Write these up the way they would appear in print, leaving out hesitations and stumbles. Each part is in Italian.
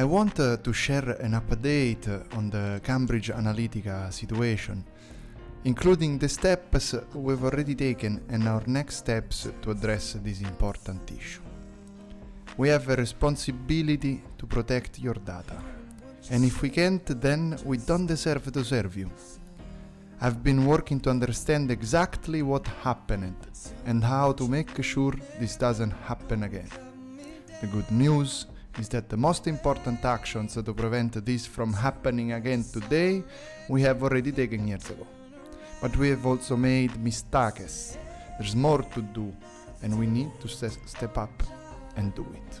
I want to share an update on the Cambridge Analytica situation, including the steps we've already taken and our next steps to address this important issue. We have a responsibility to protect your data, and if we can't, then we don't deserve to serve you. I've been working to understand exactly what happened and how to make sure this doesn't happen again. The good news is that the most important actions to prevent this from happening again today we have already taken years ago. But we have also made mistakes. There's more to do and we need to step up and do it.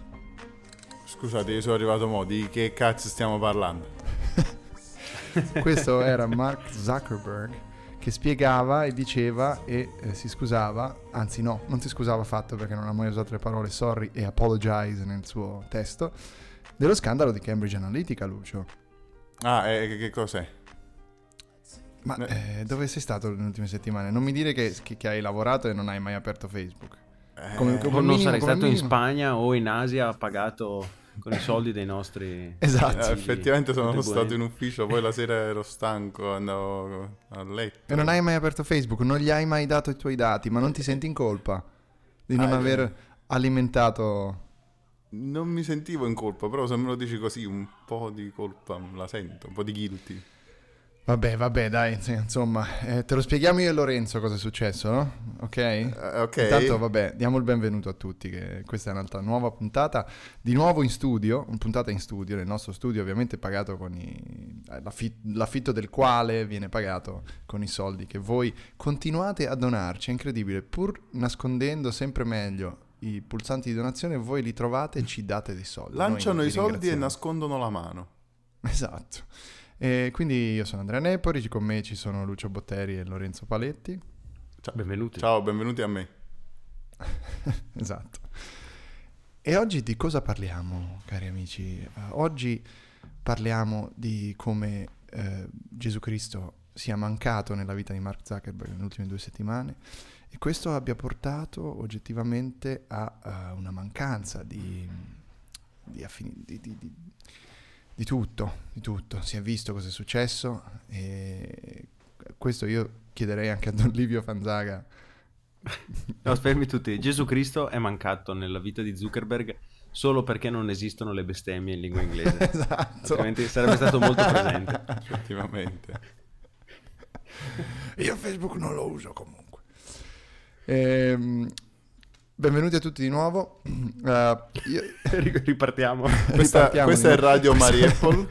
Scusate, io sono arrivato mo', di che cazzo stiamo parlando? Questo era Mark Zuckerberg che spiegava e diceva e si scusava, anzi no, non si scusava affatto perché non ha mai usato le parole sorry e apologize nel suo testo, dello scandalo di Cambridge Analytica, Lucio. Che cos'è? Ma dove sei stato le ultime settimane? Non mi dire che hai lavorato e non hai mai aperto Facebook. Come minimo sarei stato in Spagna o in Asia pagato con i soldi dei nostri... Esatto. Effettivamente sono stato in ufficio, poi la sera ero stanco, andavo a letto. E non hai mai aperto Facebook, non gli hai mai dato i tuoi dati, ma non ti senti in colpa di non aver alimentato... Non mi sentivo in colpa, però se me lo dici così un po' di colpa la sento, un po' di guilty. Vabbè, dai, insomma, te lo spieghiamo io e Lorenzo cosa è successo, no? Ok? Intanto, vabbè, diamo il benvenuto a tutti, che questa è un'altra nuova puntata, di nuovo in studio, una puntata in studio, nel nostro studio ovviamente pagato con l'affitto del quale viene pagato con i soldi che voi continuate a donarci, è incredibile, pur nascondendo sempre meglio i pulsanti di donazione, voi li trovate e ci date dei soldi. Lanciano i soldi e nascondono la mano. Esatto. E quindi io sono Andrea Nepori, con me ci sono Lucio Botteri e Lorenzo Paletti. Ciao, benvenuti. Ciao, benvenuti a me. Esatto. E oggi di cosa parliamo, cari amici? Oggi parliamo di come Gesù Cristo sia mancato nella vita di Mark Zuckerberg nelle ultime 2 settimane e questo abbia portato oggettivamente a una mancanza di tutto, si è visto cosa è successo e questo io chiederei anche a Don Livio Fanzaga. No, fermi tutti, Gesù Cristo è mancato nella vita di Zuckerberg solo perché non esistono le bestemmie in lingua inglese. Esatto. Altrimenti sarebbe stato molto presente. Effettivamente. Io Facebook non lo uso comunque. Benvenuti a tutti di nuovo. Ripartiamo. Questa è Radio Marie Apple.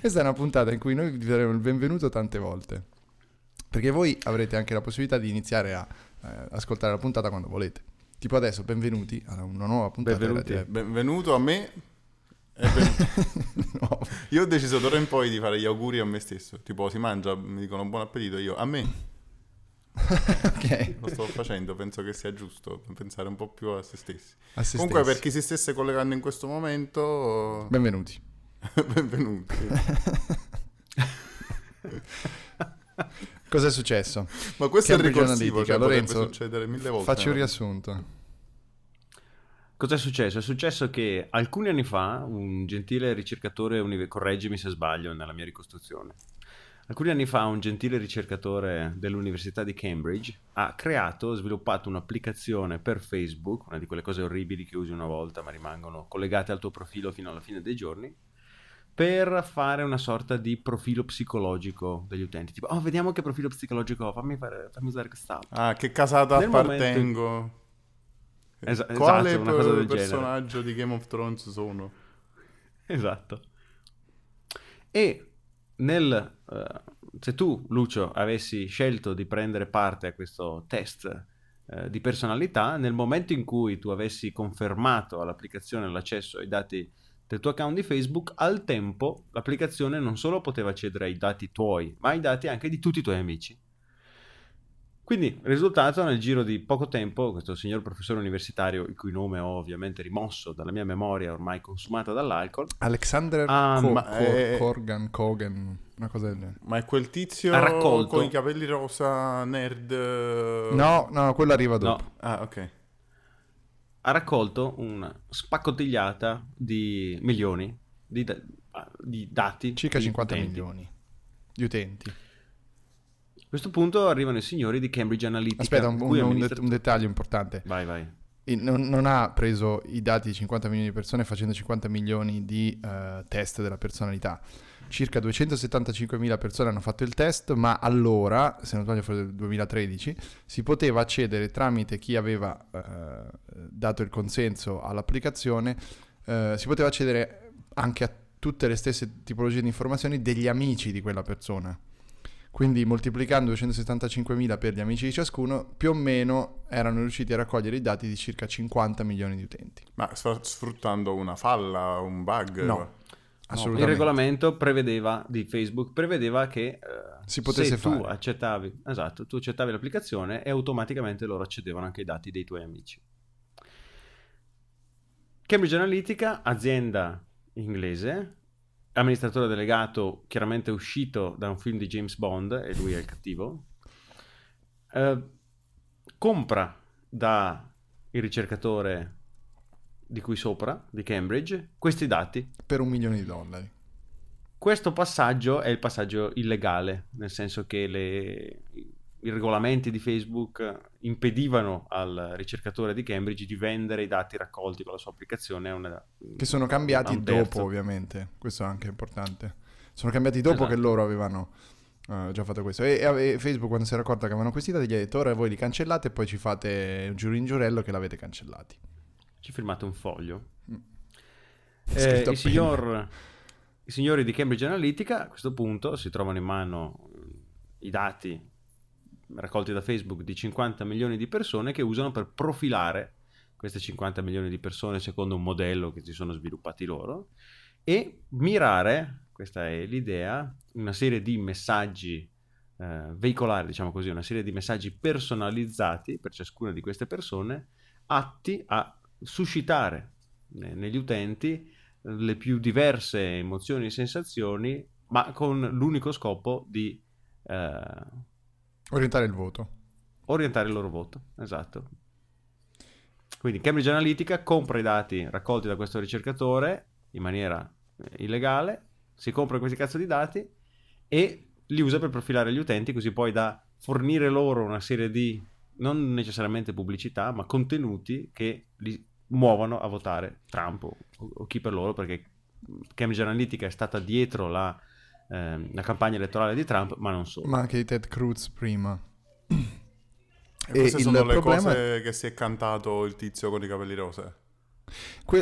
Questa è una puntata in cui noi vi daremo il benvenuto tante volte, perché voi avrete anche la possibilità di iniziare a ascoltare la puntata quando volete. Tipo adesso, benvenuti a una nuova puntata. Benvenuto a me. No. Io ho deciso d'ora in poi di fare gli auguri a me stesso. Tipo si mangia, mi dicono buon appetito, io a me. Okay. Lo sto facendo, penso che sia giusto pensare un po' più a se stessi. Comunque per chi si stesse collegando in questo momento, benvenuti. Benvenuti. Cosa è successo? Ma questo Cambridge è ricorsivo, cioè Lorenzo, potrebbe succedere 1000 volte. Faccio un riassunto. Cosa è successo? È successo che alcuni anni fa un gentile ricercatore, correggimi se sbaglio nella mia ricostruzione, alcuni anni fa un gentile ricercatore dell'Università di Cambridge ha sviluppato un'applicazione per Facebook, una di quelle cose orribili che usi una volta ma rimangono collegate al tuo profilo fino alla fine dei giorni, per fare una sorta di profilo psicologico degli utenti. Tipo, vediamo che profilo psicologico ho, fammi usare quest'app. Che casata nel appartengo. Momento... Quale esatto, una cosa del personaggio genere. Di Game of Thrones sono. Esatto. E... se tu, Lucio, avessi scelto di prendere parte a questo test di personalità, nel momento in cui tu avessi confermato all'applicazione l'accesso ai dati del tuo account di Facebook, al tempo l'applicazione non solo poteva accedere ai dati tuoi, ma ai dati anche di tutti i tuoi amici. Quindi, risultato, nel giro di poco tempo, questo signor professore universitario, il cui nome ho ovviamente rimosso dalla mia memoria ormai consumata dall'alcol, Alexander Kogan, una cosa del genere. Ma è quel tizio con i capelli rosa nerd? No, quello arriva dopo. No. Ah, ok. ha raccolto una spaccotigliata di milioni di dati. Circa 50 milioni di utenti. A questo punto arrivano i signori di Cambridge Analytica. Aspetta, un dettaglio importante. Vai. Non ha preso i dati di 50 milioni di persone facendo 50 milioni di test della personalità. Circa 275.000 persone hanno fatto il test, ma allora, se non sbaglio fu del 2013, si poteva accedere tramite chi aveva dato il consenso all'applicazione, si poteva accedere anche a tutte le stesse tipologie di informazioni degli amici di quella persona. Quindi moltiplicando 275.000 per gli amici di ciascuno, più o meno erano riusciti a raccogliere i dati di circa 50 milioni di utenti. Ma sta sfruttando una falla, un bug? No, assolutamente. Il regolamento prevedeva che si potesse fare. Tu accettavi l'applicazione e automaticamente loro accedevano anche ai dati dei tuoi amici. Cambridge Analytica, azienda inglese, amministratore delegato chiaramente uscito da un film di James Bond, e lui è il cattivo, compra da il ricercatore di cui sopra, di Cambridge, questi dati per $1 milione. Questo passaggio è il passaggio illegale, nel senso che i regolamenti di Facebook impedivano al ricercatore di Cambridge di vendere i dati raccolti con la sua applicazione che sono cambiati dopo, ovviamente. Questo è anche importante. Sono cambiati dopo, esatto, che loro avevano già fatto questo. E Facebook, quando si è accorta che avevano questi dati, gli ha detto: ora voi li cancellate e poi ci fate un giuro in giurello che l'avete cancellati. Ci firmate un foglio. I signori di Cambridge Analytica a questo punto si trovano in mano i dati raccolti da Facebook di 50 milioni di persone, che usano per profilare queste 50 milioni di persone secondo un modello che si sono sviluppati loro, e mirare, questa è l'idea, una serie di messaggi veicolari, diciamo così, una serie di messaggi personalizzati per ciascuna di queste persone, atti a suscitare negli utenti le più diverse emozioni e sensazioni, ma con l'unico scopo di orientare il loro voto, esatto. Quindi Cambridge Analytica compra i dati raccolti da questo ricercatore in maniera illegale, si compra questi cazzo di dati e li usa per profilare gli utenti, così poi da fornire loro una serie di, non necessariamente pubblicità, ma contenuti che li muovano a votare Trump o chi per loro, perché Cambridge Analytica è stata dietro la campagna elettorale di Trump, ma non solo, ma anche di Ted Cruz prima. E queste sono le cose che si è cantato il tizio con i capelli rosa.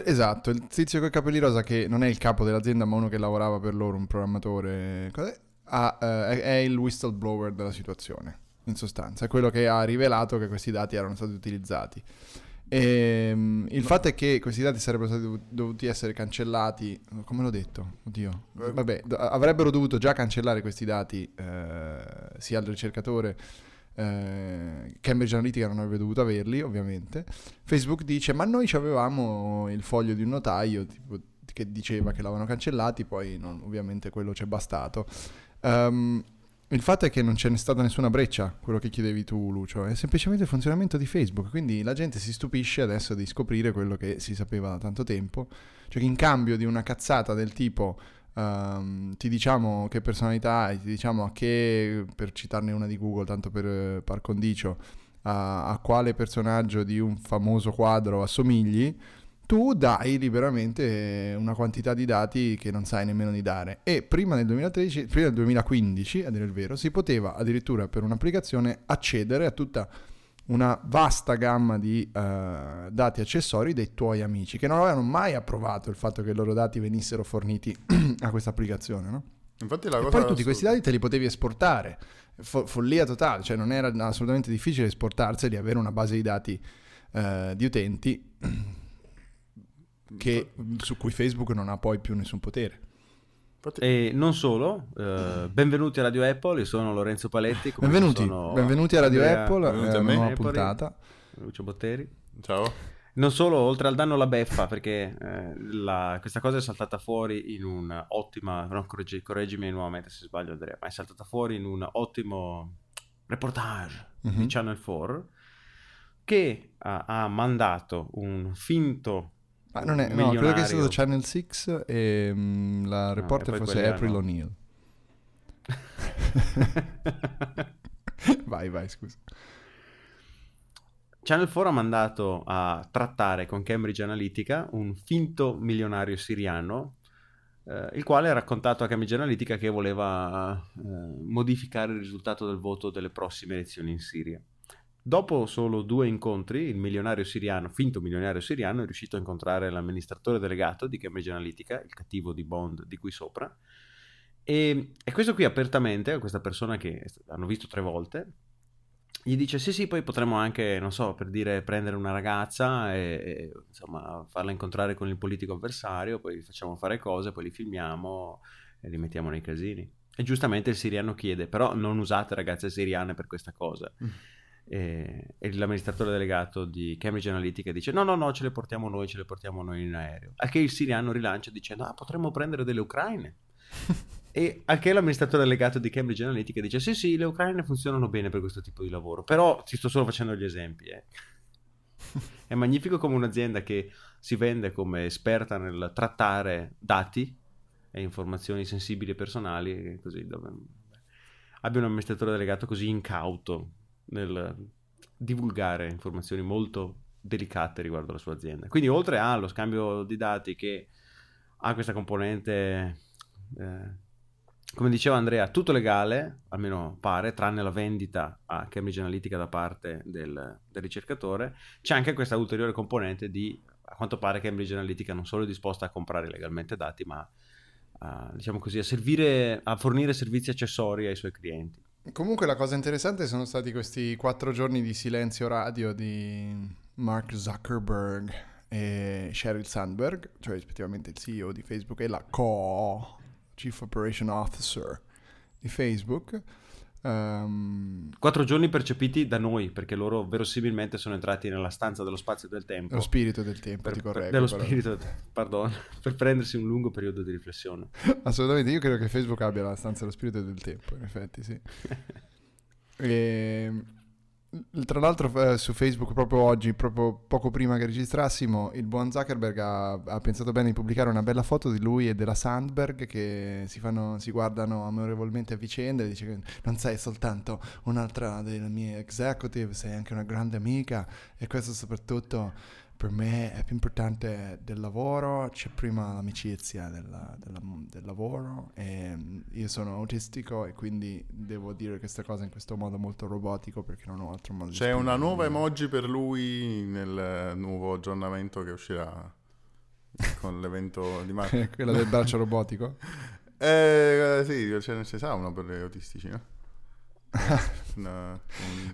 Esatto, il tizio con i capelli rosa, che non è il capo dell'azienda ma uno che lavorava per loro, un programmatore, è il whistleblower della situazione, in sostanza è quello che ha rivelato che questi dati erano stati utilizzati. Il fatto è che questi dati sarebbero stati dovuti essere cancellati, come l'ho detto? Oddio. Vabbè, avrebbero dovuto già cancellare questi dati sia il ricercatore, Cambridge Analytica non avrebbe dovuto averli, ovviamente. Facebook dice: ma noi avevamo il foglio di un notaio tipo, che diceva che l'avevano cancellati, poi non, ovviamente quello c'è bastato. Il fatto è che non c'è stata nessuna breccia, quello che chiedevi tu, Lucio, è semplicemente il funzionamento di Facebook, quindi la gente si stupisce adesso di scoprire quello che si sapeva da tanto tempo, cioè che in cambio di una cazzata del tipo ti diciamo che personalità hai, ti diciamo a che, per citarne una di Google, tanto per par condicio, a quale personaggio di un famoso quadro assomigli, tu dai liberamente una quantità di dati che non sai nemmeno di dare. E prima del 2015, a dire il vero, si poteva addirittura per un'applicazione accedere a tutta una vasta gamma di dati accessori dei tuoi amici, che non avevano mai approvato il fatto che i loro dati venissero forniti a questa applicazione, no? Infatti la cosa, e poi tutti questi dati te li potevi esportare, follia totale, cioè non era assolutamente difficile esportarseli, avere una base di dati di utenti che su cui Facebook non ha poi più nessun potere. E non solo, benvenuti a Radio Apple, io sono Lorenzo Paletti. Benvenuti a Radio Apple, nuova puntata. Lucio Botteri. Ciao. Non solo, oltre al danno alla beffa, perché questa cosa è saltata fuori in un'ottima, no, correggimi nuovamente se sbaglio Andrea, ma è saltata fuori in un ottimo reportage di Channel 4, che ha mandato un finto... Ma non è, no, credo che sia stato Channel 6 e la reporter fosse April O'Neil. vai, scusa. Channel 4 ha mandato a trattare con Cambridge Analytica un finto milionario siriano, il quale ha raccontato a Cambridge Analytica che voleva modificare il risultato del voto delle prossime elezioni in Siria. Dopo solo 2 incontri, il milionario siriano, finto milionario siriano, è riuscito a incontrare l'amministratore delegato di Cambridge Analytica, il cattivo di Bond di qui sopra, e questo qui apertamente, questa persona che hanno visto 3 volte, gli dice sì, poi potremmo anche, non so, per dire, prendere una ragazza e insomma farla incontrare con il politico avversario, poi gli facciamo fare cose, poi li filmiamo e li mettiamo nei casini. E giustamente il siriano chiede, però non usate ragazze siriane per questa cosa. E l'amministratore delegato di Cambridge Analytica dice no, ce le portiamo noi in aereo. Al che il siriano rilancia dicendo potremmo prendere delle ucraine. E anche l'amministratore delegato di Cambridge Analytica dice sì, le ucraine funzionano bene per questo tipo di lavoro, però ti sto solo facendo gli esempi. È magnifico come un'azienda che si vende come esperta nel trattare dati e informazioni sensibili e personali, così, abbia un amministratore delegato così incauto nel divulgare informazioni molto delicate riguardo alla sua azienda. Quindi oltre allo scambio di dati che ha questa componente... come diceva Andrea, tutto legale, almeno pare, tranne la vendita a Cambridge Analytica da parte del ricercatore, c'è anche questa ulteriore componente di, a quanto pare, Cambridge Analytica non solo è disposta a comprare legalmente dati, ma diciamo così, a fornire servizi accessori ai suoi clienti. Comunque la cosa interessante sono stati questi 4 giorni di silenzio radio di Mark Zuckerberg e Sheryl Sandberg, cioè rispettivamente il CEO di Facebook e la Chief Operation Officer di Facebook. 4 giorni percepiti da noi, perché loro verosimilmente sono entrati nella stanza dello spazio e del tempo. Dello spirito del tempo, ti correggo. Dello spirito, pardon, per prendersi un lungo periodo di riflessione. Assolutamente, io credo che Facebook abbia la stanza dello spirito e del tempo, in effetti, sì. Tra l'altro su Facebook proprio oggi, proprio poco prima che registrassimo, il buon Zuckerberg ha pensato bene di pubblicare una bella foto di lui e della Sandberg che si guardano amorevolmente a vicenda e dice che non sei soltanto un'altra delle mie executive, sei anche una grande amica, e questo soprattutto per me è più importante del lavoro, c'è prima l'amicizia del lavoro, e io sono autistico e quindi devo dire questa cosa in questo modo molto robotico perché non ho altro modo. C'è una nuova emoji per lui nel nuovo aggiornamento che uscirà con l'evento di Marco. Quella del braccio robotico? Sì, ce ne sa uno per gli autistici, no? No,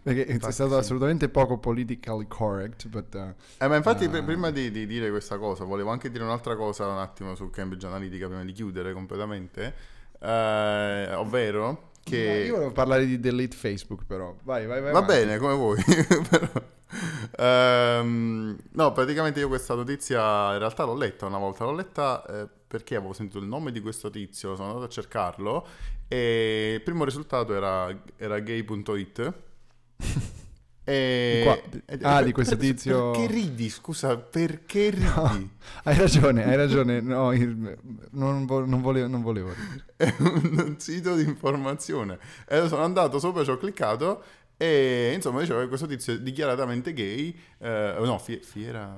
perché è stato assolutamente poco politically correct, but, ma infatti prima di dire questa cosa volevo anche dire un'altra cosa un attimo su Cambridge Analytica prima di chiudere completamente, ovvero che io volevo parlare di delete Facebook, però vai va bene come vuoi. Però, no, praticamente io questa notizia in realtà l'ho letta perché avevo sentito il nome di questo tizio, sono andato a cercarlo e il primo risultato era gay.it. Di questo tizio. Perché ridi? Scusa, perché ridi? No, hai ragione. No, non volevo ridere. È un sito di informazione. Sono andato sopra, ci ho cliccato e insomma dicevo che questo tizio è dichiaratamente gay,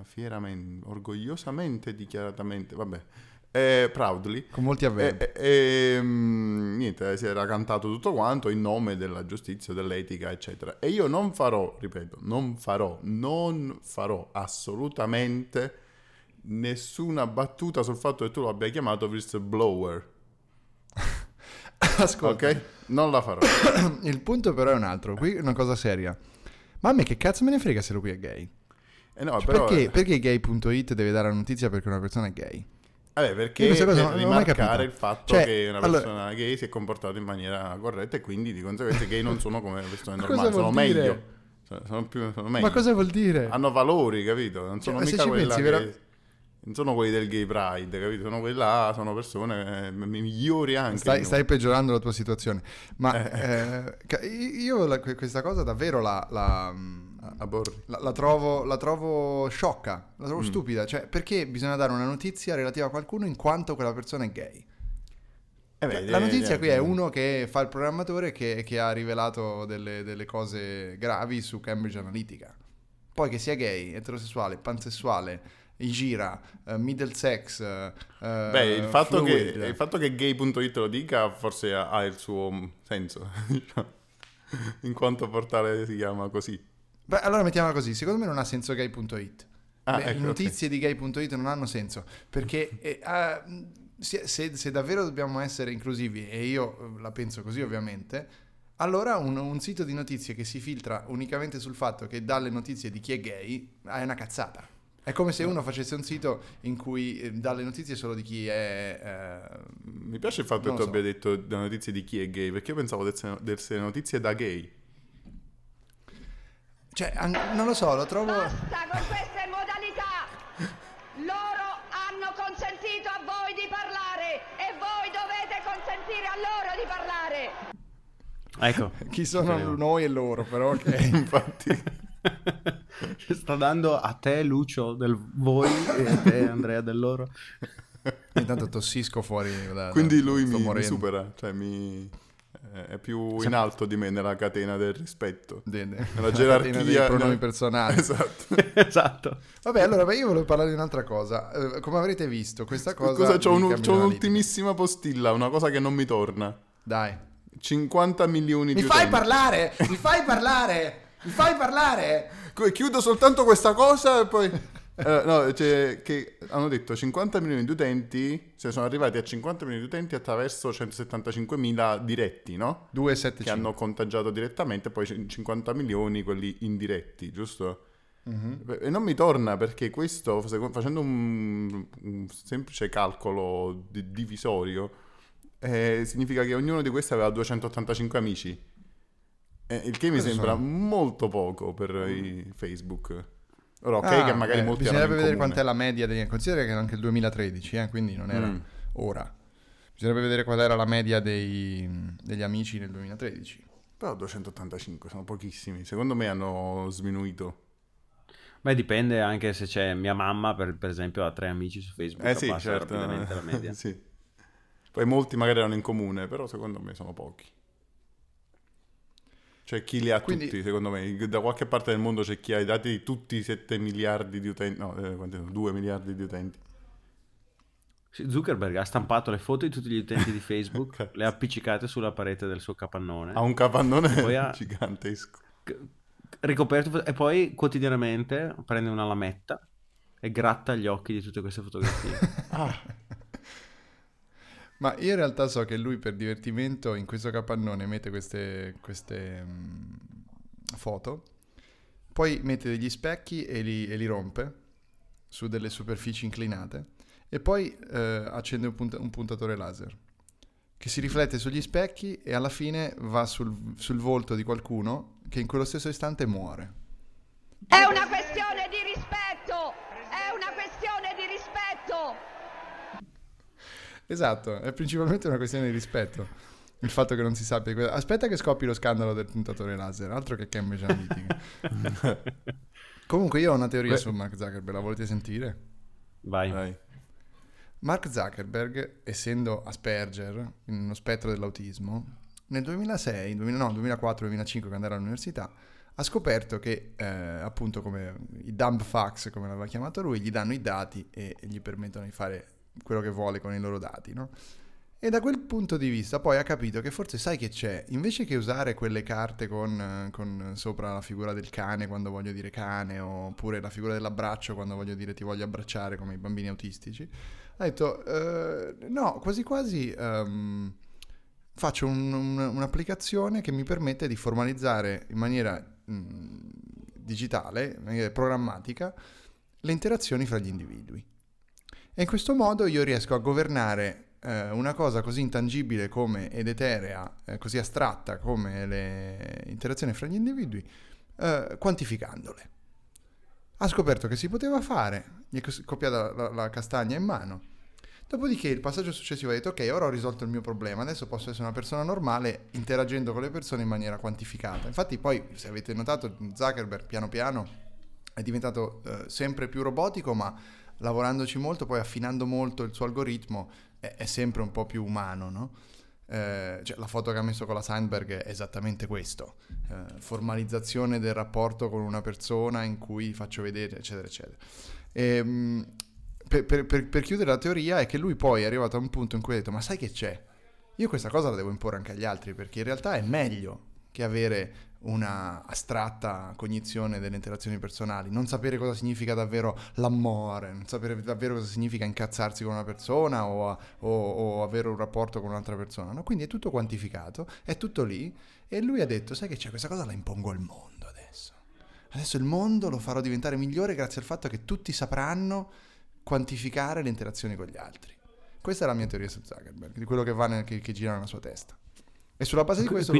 fieramente, orgogliosamente dichiaratamente, vabbè. Proudly, con molti avverbi, niente, si era cantato tutto quanto in nome della giustizia, dell'etica, eccetera. E io non farò, ripeto, non farò assolutamente nessuna battuta sul fatto che tu lo abbia chiamato whistleblower. Ascolta, ok? Non la farò. Il punto però è un altro, qui è una cosa seria. Ma a me che cazzo me ne frega se lui è gay? No, cioè, però... perché gay.it deve dare la notizia perché una persona è gay? Vabbè, perché per rimarcare il fatto, cioè, che una persona gay si è comportata in maniera corretta e quindi di conseguenza i gay non sono come le persone normali, sono meglio. Ma cosa vuol dire? Hanno valori, capito? Non sono, cioè, mica quella che... non sono quelli del gay pride, capito? Sono quelli là, sono persone migliori anche. Stai peggiorando la tua situazione. Ma io questa cosa davvero la trovo sciocca, la trovo stupida. Cioè, perché bisogna dare una notizia relativa a qualcuno in quanto quella persona è gay? La notizia qui è uno che fa il programmatore che ha rivelato delle cose gravi su Cambridge Analytica. Poi che sia gay, eterosessuale, pansessuale, gira, Middlesex, il fatto che gay.it lo dica forse ha il suo senso, in quanto portale si chiama così. Beh, allora mettiamola così, secondo me non ha senso gay.it. Le notizie di gay.it non hanno senso, perché... Se davvero dobbiamo essere inclusivi, e io la penso così ovviamente, allora un sito di notizie che si filtra unicamente sul fatto che dà le notizie di chi è gay è una cazzata. È come se uno facesse un sito in cui dà le notizie solo di chi è... Mi piace il fatto che tu abbia detto le notizie di chi è gay, perché io pensavo desse notizie da gay. Cioè, non lo so, lo trovo... Basta con queste modalità! Loro hanno consentito a voi di parlare e voi dovete consentire a loro di parlare. Ecco, chi sono noi e loro, però che infatti ci sta dando a te Lucio del voi e a te Andrea del loro. Intanto tossisco fuori quindi lui mi supera, cioè è più in alto di me nella catena del rispetto, nella gerarchia dei pronomi personali. Esatto. Vabbè, allora io volevo parlare di un'altra cosa. Come avrete visto, questa cosa c'ho un'ultimissima postilla, una cosa che non mi torna. Dai, 50 milioni di utenti. Mi fai parlare. Chiudo soltanto questa cosa e poi... che hanno detto 50 milioni di utenti, cioè sono arrivati a 50 milioni di utenti attraverso 175.000 diretti, no? 275. Che hanno contagiato direttamente, poi 50 milioni quelli indiretti, giusto? Mm-hmm. E non mi torna, perché questo, facendo un semplice calcolo divisorio, significa che ognuno di questi aveva 285 amici, il che mi sembra molto poco per i Facebook. Ora, che magari molti bisognerebbe vedere quant'è la media degli anni. Considera che anche il 2013, quindi non era ora. Bisognerebbe vedere qual era la media degli amici nel 2013. Però 285 sono pochissimi. Secondo me hanno sminuito. Beh, dipende anche se c'è mia mamma, per esempio, ha 3 amici su Facebook. Sì, passa certo. Rapidamente la media. Sì. Poi molti magari erano in comune, però secondo me sono pochi. C'è chi li ha tutti, secondo me. Da qualche parte del mondo c'è chi ha i dati di tutti i 7 miliardi di utenti. No, quanti sono? 2 miliardi di utenti. Zuckerberg ha stampato le foto di tutti gli utenti di Facebook, le ha appiccicate sulla parete del suo capannone. Ha un capannone gigantesco. Ricoperto, e poi quotidianamente prende una lametta e gratta gli occhi di tutte queste fotografie. Ma io in realtà so che lui per divertimento in questo capannone mette queste foto, poi mette degli specchi e li rompe su delle superfici inclinate e poi accende un puntatore laser che si riflette sugli specchi e alla fine va sul volto di qualcuno che in quello stesso istante muore. È una questione di rispetto! È una questione di rispetto! Esatto, è principalmente una questione di rispetto. Il fatto che non si sappia... Aspetta che scoppi lo scandalo del puntatore laser, altro che Cambridge Analytica. Comunque io ho una teoria su Mark Zuckerberg, la volete sentire? Vai. Mark Zuckerberg, essendo Asperger, in uno spettro dell'autismo, nel 2004-2005, quando era all'università, ha scoperto che, appunto, come i dumb fax, come l'aveva chiamato lui, gli danno i dati e gli permettono di fare... quello che vuole con i loro dati, no? E da quel punto di vista poi ha capito che forse, sai che c'è, invece che usare quelle carte con sopra la figura del cane quando voglio dire cane, oppure la figura dell'abbraccio quando voglio dire ti voglio abbracciare come i bambini autistici, ha detto no, quasi quasi faccio un'applicazione che mi permette di formalizzare in maniera digitale, in maniera programmatica, le interazioni fra gli individui. E in questo modo io riesco a governare una cosa così intangibile come ed eterea, così astratta come le interazioni fra gli individui, quantificandole. ha scoperto che si poteva fare, gli è scoppiata la castagna in mano. Dopodiché il passaggio successivo ha detto: ok, ora ho risolto il mio problema, adesso posso essere una persona normale interagendo con le persone in maniera quantificata. Infatti poi, se avete notato, Zuckerberg piano piano è diventato sempre più robotico, ma lavorandoci molto, poi affinando molto il suo algoritmo, è sempre un po' più umano, no? Cioè, la foto che ha messo con la Sandberg è esattamente questo, formalizzazione del rapporto con una persona in cui faccio vedere, eccetera, eccetera. Per chiudere la teoria, è che lui poi è arrivato a un punto in cui ha detto: ma sai che c'è? Io questa cosa la devo imporre anche agli altri, perché in realtà è meglio che avere una astratta cognizione delle interazioni personali, non sapere cosa significa davvero l'amore, non sapere davvero cosa significa incazzarsi con una persona o avere un rapporto con un'altra persona, no? Quindi è tutto quantificato, è tutto lì, e lui ha detto: sai che c'è? Questa cosa la impongo al mondo adesso. Adesso il mondo lo farò diventare migliore grazie al fatto che tutti sapranno quantificare le interazioni con gli altri. Questa è la mia teoria su Zuckerberg, di quello che va che gira nella sua testa. E sulla base di questo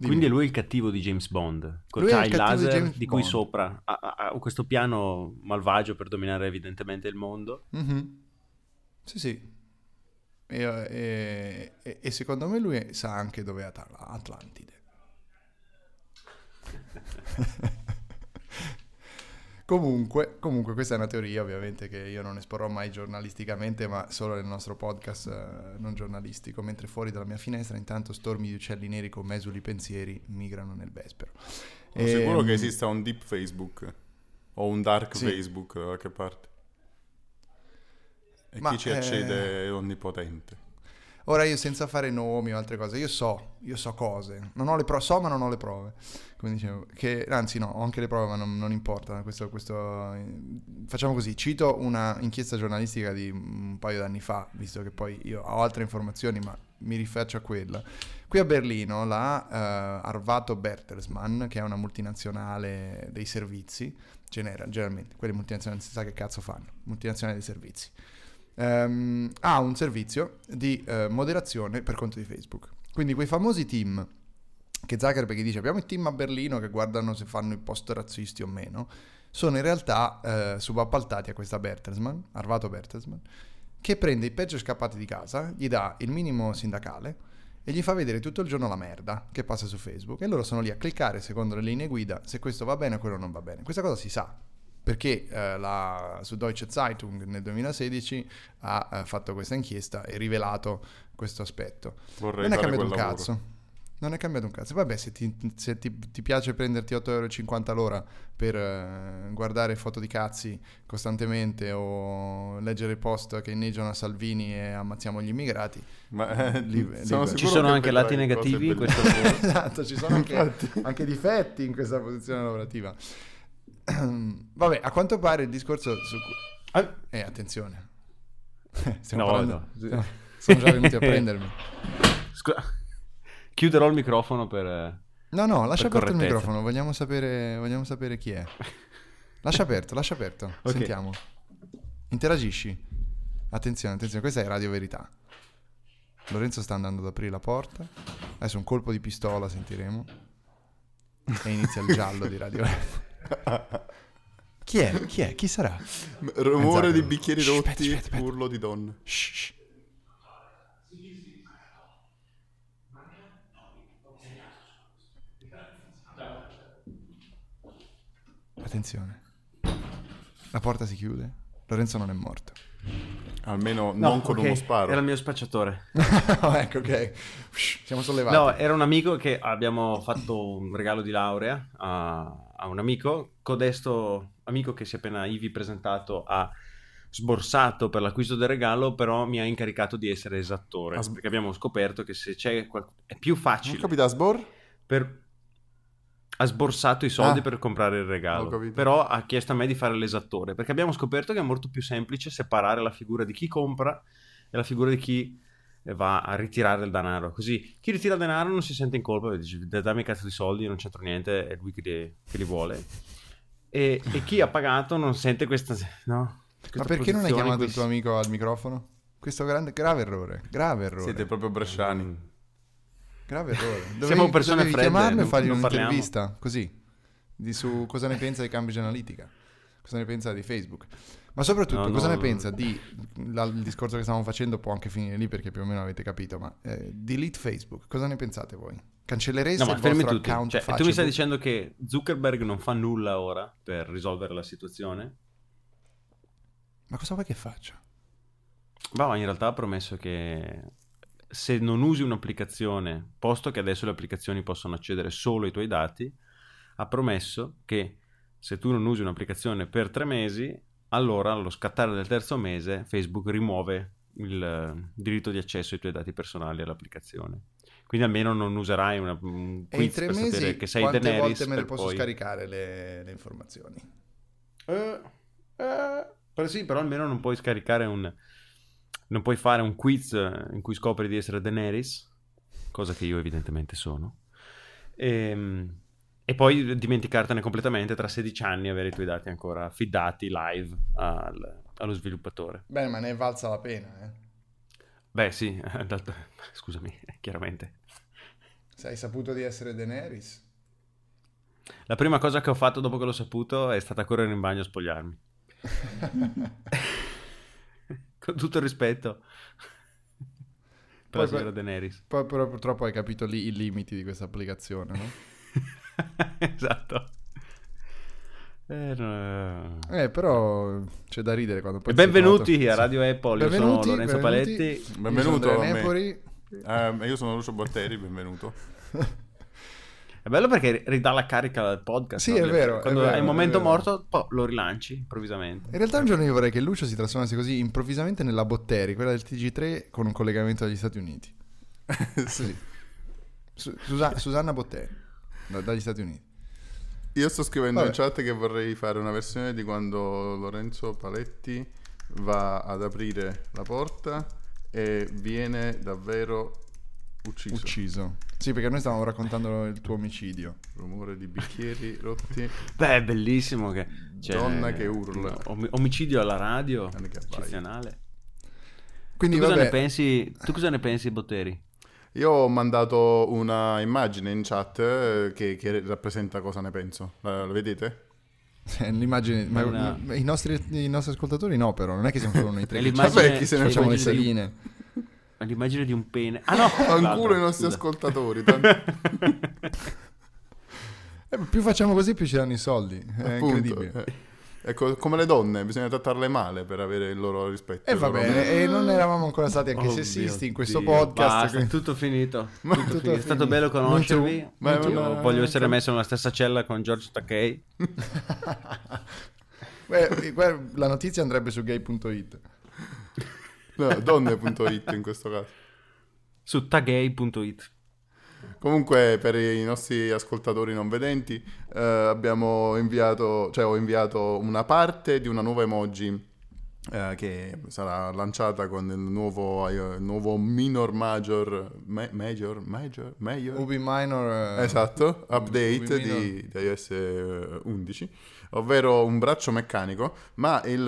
quindi lui è il cattivo di James Bond, ha il laser di cui sopra ha questo piano malvagio per dominare evidentemente il mondo. Mm-hmm. Sì. E secondo me lui sa anche dove è Atlantide. Comunque questa è una teoria, ovviamente, che io non esporrò mai giornalisticamente, ma solo nel nostro podcast non giornalistico, mentre fuori dalla mia finestra intanto stormi di uccelli neri con mesuli pensieri migrano nel vespero. Sono sicuro che esista un deep Facebook o un dark Facebook da qualche parte, e chi ci accede è onnipotente. Ora, io senza fare nomi o altre cose, io so cose, non ho le prove, ma non ho le prove, come dicevo, ho anche le prove, ma non importa, questo facciamo così, cito una inchiesta giornalistica di un paio d'anni fa, visto che poi io ho altre informazioni, ma mi rifaccio a quella. Qui a Berlino la Arvato Bertelsmann, che è una multinazionale dei servizi, generalmente, quelle multinazionali non si sa che cazzo fanno, multinazionale dei servizi, ha un servizio di moderazione per conto di Facebook. Quindi quei famosi team che Zuckerberg dice abbiamo il team a Berlino che guardano se fanno i post razzisti o meno, sono in realtà subappaltati a questa Bertelsmann, Arvato Bertelsmann, che prende i peggio scappati di casa, gli dà il minimo sindacale e gli fa vedere tutto il giorno la merda che passa su Facebook, e loro sono lì a cliccare secondo le linee guida se questo va bene o quello non va bene. Questa cosa si sa, perché la Süddeutsche Zeitung nel 2016 ha fatto questa inchiesta e rivelato questo aspetto. Non è cambiato un cazzo. Vabbè, se ti piace prenderti 8,50 € l'ora per guardare foto di cazzi costantemente o leggere post che inneggiano a Salvini e ammazziamo gli immigrati, ci sono anche lati negativi in questo lavoro. Esatto, ci sono anche difetti in questa posizione lavorativa. Vabbè, a quanto pare il discorso su attenzione. No. Sono già venuti a prendermi. Scusa. Chiuderò il microfono per... No, lascia aperto il microfono, vogliamo sapere chi è. Lascia aperto, okay. Sentiamo. Interagisci. Attenzione, questa è Radio Verità. Lorenzo sta andando ad aprire la porta. Adesso un colpo di pistola sentiremo. E inizia il giallo di Radio Verità. Chi è? Chi sarà? Rumore di bicchieri rotti, urlo di donne. Shh. Attenzione. La porta si chiude. Lorenzo non è morto. Almeno non con uno sparo. Era il mio spacciatore. Ecco. Siamo sollevati. No, era un amico che abbiamo fatto un regalo di laurea a un amico, codesto amico che si è appena ivi presentato ha sborsato per l'acquisto del regalo, però mi ha incaricato di essere esattore, perché abbiamo scoperto che se c'è è più facile. Non capita, ha sborsato i soldi per comprare il regalo, però ha chiesto a me di fare l'esattore, perché abbiamo scoperto che è molto più semplice separare la figura di chi compra e la figura di chi va a ritirare il denaro, così chi ritira il denaro non si sente in colpa, dice dammi cazzo di soldi, non c'entro niente, è lui che li vuole, e chi ha pagato non sente questa, no? Questa, ma perché non hai chiamato il tuo amico al microfono? Questo grave errore. Siete proprio bresciani. Grave errore. Siamo persone fredde, chiamarlo e fargli un'intervista, così di su cosa ne pensa di Cambridge Analytica, cosa ne pensa di Facebook, ma soprattutto cosa ne pensa di il discorso che stavamo facendo può anche finire lì perché più o meno avete capito, ma delete Facebook, cosa ne pensate voi? Cancellereste il vostro account? Cioè, tu mi stai dicendo che Zuckerberg non fa nulla ora per risolvere la situazione? Ma cosa vuoi che faccia? Ma in realtà ha promesso che se non usi un'applicazione, posto che adesso le applicazioni possono accedere solo ai tuoi dati, ha promesso che se tu non usi un'applicazione per 3 mesi, allora allo scattare del 3° mese Facebook rimuove il diritto di accesso ai tuoi dati personali all'applicazione. Quindi almeno non userai un quiz per sapere che sei Daenerys. E in 3 mesi quante volte me ne posso scaricare le informazioni? Però sì, però almeno non puoi scaricare non puoi fare un quiz in cui scopri di essere Daenerys, cosa che io evidentemente sono, e poi dimenticartene completamente tra 16 anni e avere i tuoi dati ancora affidati live allo sviluppatore. Beh, ma ne è valsa la pena, eh? Beh sì, scusami, chiaramente. Se hai saputo di essere Daenerys? La prima cosa che ho fatto dopo che l'ho saputo è stata correre in bagno a spogliarmi. Con tutto il rispetto per la signora Daenerys. Poi però purtroppo hai capito lì i limiti di questa applicazione, no? Esatto. No. Però c'è da ridere quando poi. Benvenuti a Radio Apple. Io sono Lorenzo Paletti. Benvenuto. Io sono Lucio Botteri. Benvenuto. È bello perché ridà la carica al podcast. Sì, no? È vero. Quando hai il momento morto, lo rilanci improvvisamente. In realtà un giorno io vorrei che Lucio si trasformasse così improvvisamente nella Botteri, quella del TG3 con un collegamento agli Stati Uniti. Sì. Susanna Botteri, dagli Stati Uniti. Io sto scrivendo in chat che vorrei fare una versione di quando Lorenzo Paletti va ad aprire la porta e viene davvero ucciso. Sì, perché noi stavamo raccontando il tuo omicidio. Rumore di bicchieri rotti. Beh, è bellissimo che donna che urla. Omicidio alla radio, eccezionale. Quindi tu cosa ne pensi, Botteri? Io ho mandato una immagine in chat che rappresenta cosa ne penso. La vedete? L'immagine, ma no. I nostri ascoltatori no, però non è che siamo solo noi tre. Vabbè, chi se ne facciamo le saline. L'immagine di un pene. Ah no, ancora i nostri ascoltatori. Più facciamo così, più ci danno i soldi. È incredibile. Ecco, come le donne, bisogna trattarle male per avere il loro rispetto. E va bene, e non eravamo ancora stati anche sessisti in questo podcast. Basta, è tutto finito. È stato bello conoscervi. Io voglio essere messo nella stessa cella con Giorgio Takei. La notizia andrebbe su gay.it. No, donne.it in questo caso. Su tagay.it. Comunque per i nostri ascoltatori non vedenti ho inviato una parte di una nuova emoji che sarà lanciata con il nuovo major Ubi minor esatto, update di iOS 11, ovvero un braccio meccanico, ma il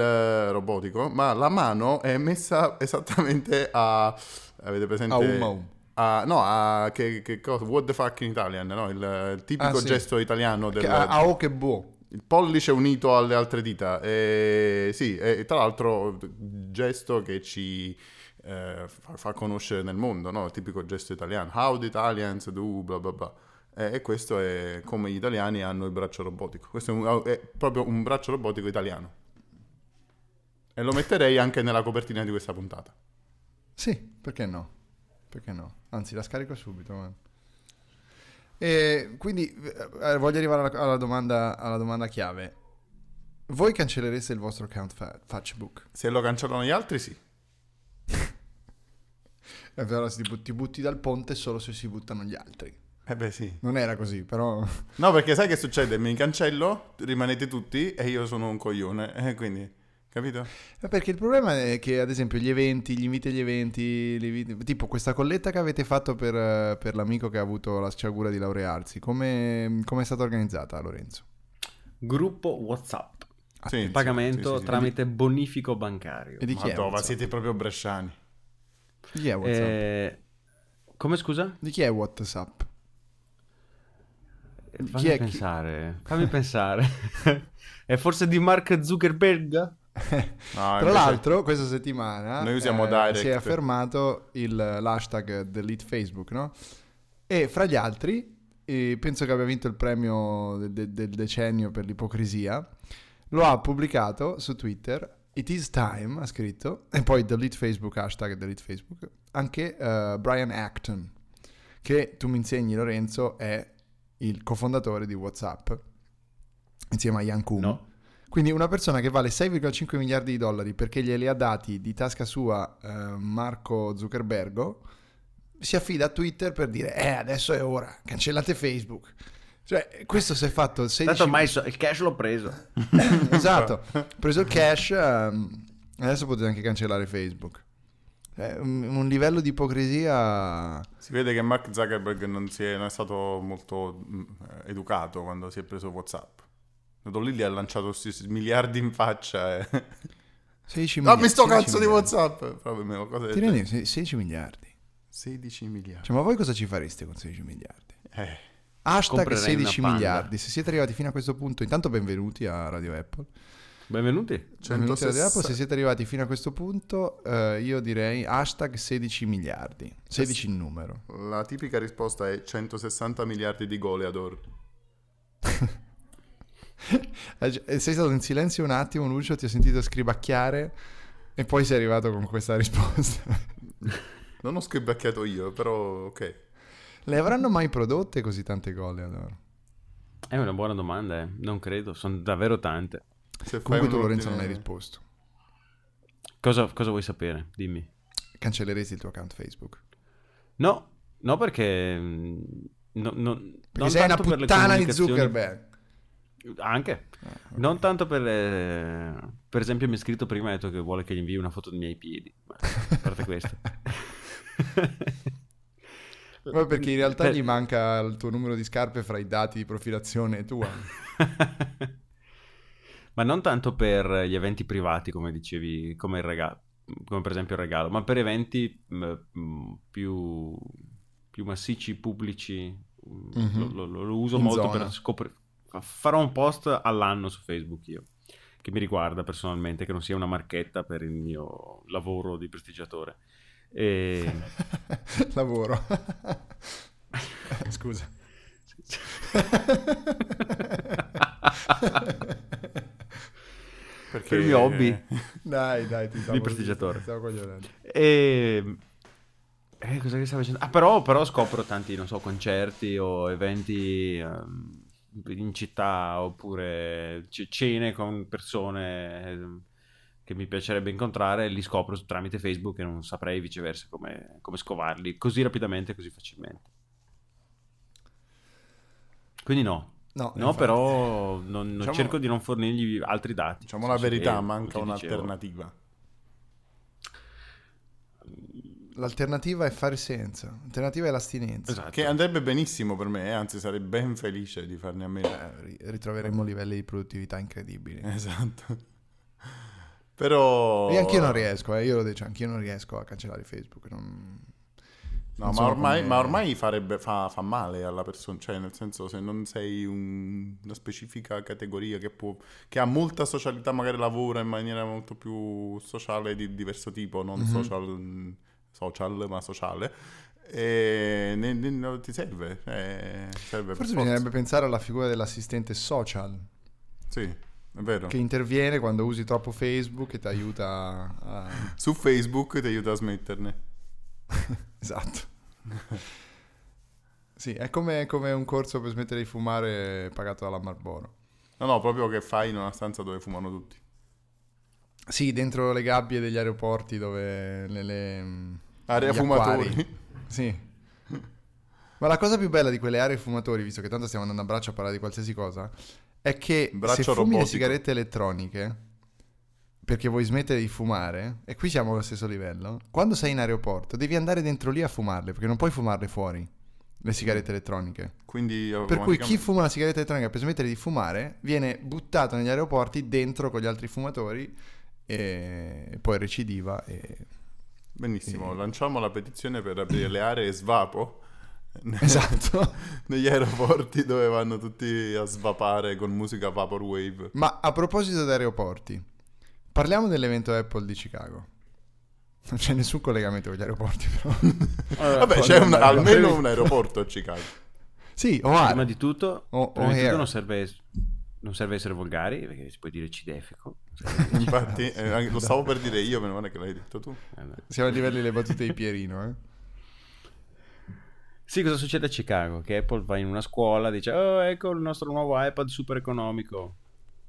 robotico, ma la mano è messa esattamente avete presente? Che cosa? What the fuck in Italian, no? Il tipico gesto italiano del che boh. Il pollice unito alle altre dita. E tra l'altro gesto che ci fa conoscere nel mondo, no? Il tipico gesto italiano. How the Italians do bla bla bla. E questo è come gli italiani hanno il braccio robotico. Questo è proprio un braccio robotico italiano. E lo metterei anche nella copertina di questa puntata. Sì, perché no? Perché no? Anzi, la scarico subito, man. E quindi voglio arrivare alla domanda chiave. Voi cancellereste il vostro account Facebook? Se lo cancellano gli altri, sì. Allora ti butti dal ponte solo se si buttano gli altri. Beh sì. Non era così, però. No, perché sai che succede? Mi cancello, rimanete tutti e io sono un coglione, quindi... Capito? Perché il problema è che ad esempio gli inviti agli eventi, tipo questa colletta che avete fatto per l'amico che ha avuto la sciagura di laurearsi, come è stata organizzata, Lorenzo? Gruppo WhatsApp, pagamento tramite bonifico bancario. E di chi Madonna, è siete proprio bresciani. Di chi è WhatsApp? Come scusa? Di chi è WhatsApp? Fammi pensare. È forse di Mark Zuckerberg? No, tra l'altro questa settimana noi usiamo Direct. Si è affermato l'hashtag Delete Facebook, no? E fra gli altri, penso che abbia vinto il premio del decennio per l'ipocrisia, lo ha pubblicato su Twitter. It is time, ha scritto, e poi Delete Facebook, hashtag Delete Facebook. Anche Brian Acton, che tu mi insegni, Lorenzo, è il cofondatore di WhatsApp insieme a Jan Koum, no. Quindi una persona che vale 6,5 miliardi di dollari perché glieli ha dati di tasca sua Marco Zuckerbergo, si affida a Twitter per dire adesso è ora, cancellate Facebook. Cioè questo si è fatto 16... Tanto ormai il cash l'ho preso. Esatto, ho preso il cash, adesso potete anche cancellare Facebook. Un livello di ipocrisia. Si vede che Mark Zuckerberg non è stato molto educato quando si è preso WhatsApp. Da lì ha lanciato miliardi in faccia. 16 miliardi. Dammi sto cazzo miliardi. Di WhatsApp. Proprio meno, cosa ti rendi? 16 miliardi. 16 miliardi. Cioè, ma voi cosa ci fareste con 16 miliardi? Hashtag 16 miliardi. Se siete arrivati fino a questo punto, intanto benvenuti a Radio Apple. Benvenuti. 160... Se siete arrivati fino a questo punto, io direi hashtag 16 miliardi. 16 in numero. La tipica risposta è 160 miliardi di goleador. Sei stato in silenzio un attimo, Lucio, ti ho sentito scribacchiare e poi sei arrivato con questa risposta. Non ho scribacchiato io, però ok. Le avranno mai prodotte così tante goleador? È una buona domanda, non credo, sono davvero tante. Se comunque tu, Lorenzo, non hai risposto. Cosa vuoi sapere? Dimmi. Cancelleresti il tuo account Facebook? No perché perché sei una puttana di Zuckerberg. Anche okay. Non tanto per esempio mi è scritto prima, ha detto che vuole che gli invii una foto dei miei piedi, ma a parte questo. Ma perché in realtà gli manca il tuo numero di scarpe fra i dati di profilazione tua. Ma non tanto per gli eventi privati, come dicevi, come il regalo, come per esempio il regalo, ma per eventi più massicci, pubblici. Mm-hmm. Lo uso in molto zona. Per scoprire. Farò un post all'anno su Facebook io, che mi riguarda personalmente, che non sia una marchetta per il mio lavoro di prestigiatore. E... lavoro. Scusa. Perché... Per il mio hobby. Dai, ti di prestigiatore. E cosa che stavo dicendo? Ah, però scopro tanti, non so, concerti o eventi in città, oppure cene con persone che mi piacerebbe incontrare, li scopro tramite Facebook e non saprei viceversa come scovarli così rapidamente, così facilmente. Quindi no, però non cerco di non fornirgli altri dati. Diciamo la verità, manca un'alternativa. L'alternativa è fare senza, l'alternativa è l'astinenza. Esatto. Che andrebbe benissimo per me, anzi sarei ben felice di farne a meno. Ritroveremo livelli di produttività incredibili. Esatto. Però... E anch'io non riesco, io lo dico, anch'io non riesco a cancellare Facebook, No, ma ormai fa male alla persona, cioè nel senso, se non sei una specifica categoria che ha molta socialità, magari lavora in maniera molto più sociale di diverso tipo, non mm-hmm. social ma sociale, e non ti serve, forse bisognerebbe pensare alla figura dell'assistente social. Sì. È vero. Che interviene quando usi troppo Facebook e ti aiuta a... Su Facebook ti aiuta a smetterne. Esatto. Sì, è come un corso per smettere di fumare pagato dalla Marlboro. No, proprio che fai in una stanza dove fumano tutti. Sì, dentro le gabbie degli aeroporti dove area fumatori. Sì. Ma la cosa più bella di quelle aree fumatori, visto che tanto stiamo andando a braccio a parlare di qualsiasi cosa, è che braccio se fumi le sigarette elettroniche perché vuoi smettere di fumare, e qui siamo allo stesso livello, quando sei in aeroporto devi andare dentro lì a fumarle, perché non puoi fumarle fuori le sigarette elettroniche. Quindi per cui chi fuma la sigaretta elettronica per smettere di fumare viene buttato negli aeroporti dentro con gli altri fumatori e poi recidiva. Benissimo, lanciamo la petizione per aprire le aree svapo Esatto. Negli aeroporti dove vanno tutti a svapare con musica vaporwave. Ma a proposito di aeroporti, parliamo dell'evento Apple di Chicago. Non c'è nessun collegamento con gli aeroporti, però. Vabbè, c'è almeno un aeroporto a Chicago. Sì, o prima di tutto, non serve essere volgari, perché si può dire cidefico. Infatti, lo stavo per dire io, meno male che l'hai detto tu. Siamo a livelli delle battute di Pierino, eh. Sì, cosa succede a Chicago? Che Apple va in una scuola, dice: oh, ecco il nostro nuovo iPad super economico.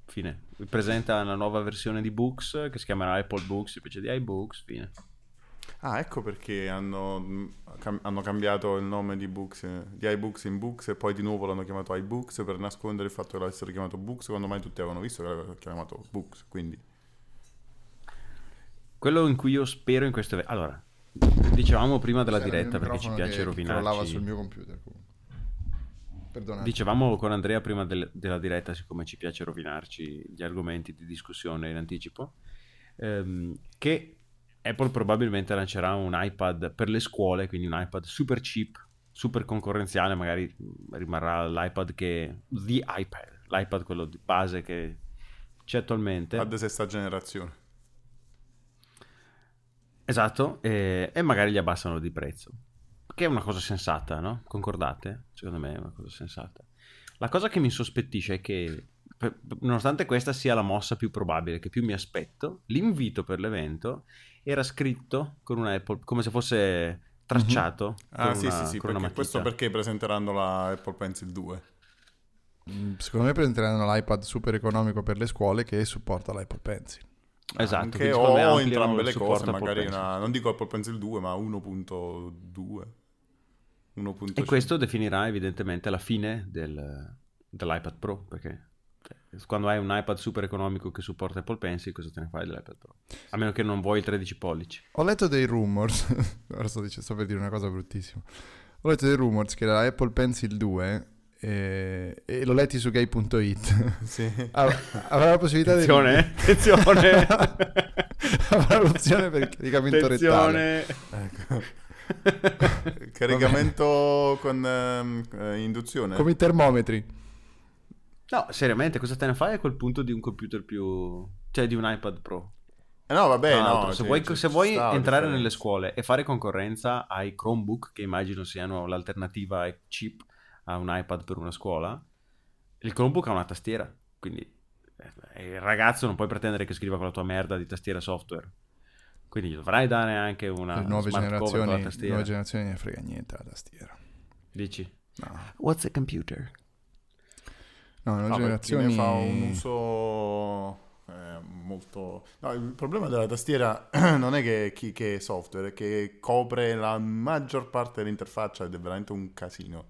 Fine. Presenta una nuova versione di Books che si chiamerà Apple Books invece di iBooks. Fine. Ah, ecco perché hanno cambiato il nome di Books, di iBooks in Books, e poi di nuovo l'hanno chiamato iBooks per nascondere il fatto che l'avessero chiamato Books quando mai tutti avevano visto che l'avevano chiamato Books. Quindi quello in cui io spero in questo... Allora, dicevamo prima della diretta, perché ci piace rovinarci. Crollava sul mio computer, comunque. Perdonate. Dicevamo con Andrea prima della diretta, siccome ci piace rovinarci gli argomenti di discussione in anticipo, che Apple probabilmente lancerà un iPad per le scuole, quindi un iPad super cheap, super concorrenziale, magari rimarrà l'iPad quello di base che c'è attualmente. Ad sesta generazione. Esatto, e magari gli abbassano di prezzo. Che è una cosa sensata, no? Concordate? Secondo me è una cosa sensata. La cosa che mi insospettisce è che, nonostante questa sia la mossa più probabile, che più mi aspetto, l'invito per l'evento era scritto con una Apple, come se fosse tracciato. Perché questo perché presenteranno la Apple Pencil 2. Secondo me presenteranno l'iPad super economico per le scuole che supporta l'Apple Pencil. Esatto, anche o entrambe le cose, magari non dico Apple Pencil 2, ma 1.2. 1.5. E questo definirà evidentemente la fine dell'iPad Pro, perché quando hai un iPad super economico che supporta Apple Pencil, cosa te ne fai dell'iPad Pro? A meno che non vuoi 13 pollici. Ho letto dei rumors, ora sto per dire una cosa bruttissima, ho letto dei rumors che la Apple Pencil 2, e l'ho letti su gay.it, sì. Avrà la possibilità attenzione. Avrà l'opzione per il caricamento rettale. Ecco. Caricamento con induzione, come i termometri. No, seriamente, cosa te ne fai a quel punto di un computer più... cioè di un iPad Pro? No, vabbè, no, se vuoi entrare nelle scuole e fare concorrenza ai Chromebook, che immagino siano l'alternativa cheap a un iPad per una scuola, il Chromebook ha una tastiera, quindi il ragazzo non puoi pretendere che scriva con la tua merda di tastiera software. Quindi dovrai dare anche una smart cover con la tastiera. Nuove generazioni ne frega niente la tastiera. Dici? No. What's a computer? No, nuove generazioni fa un uso molto... No, il problema della tastiera non è che è software, è che copre la maggior parte dell'interfaccia ed è veramente un casino.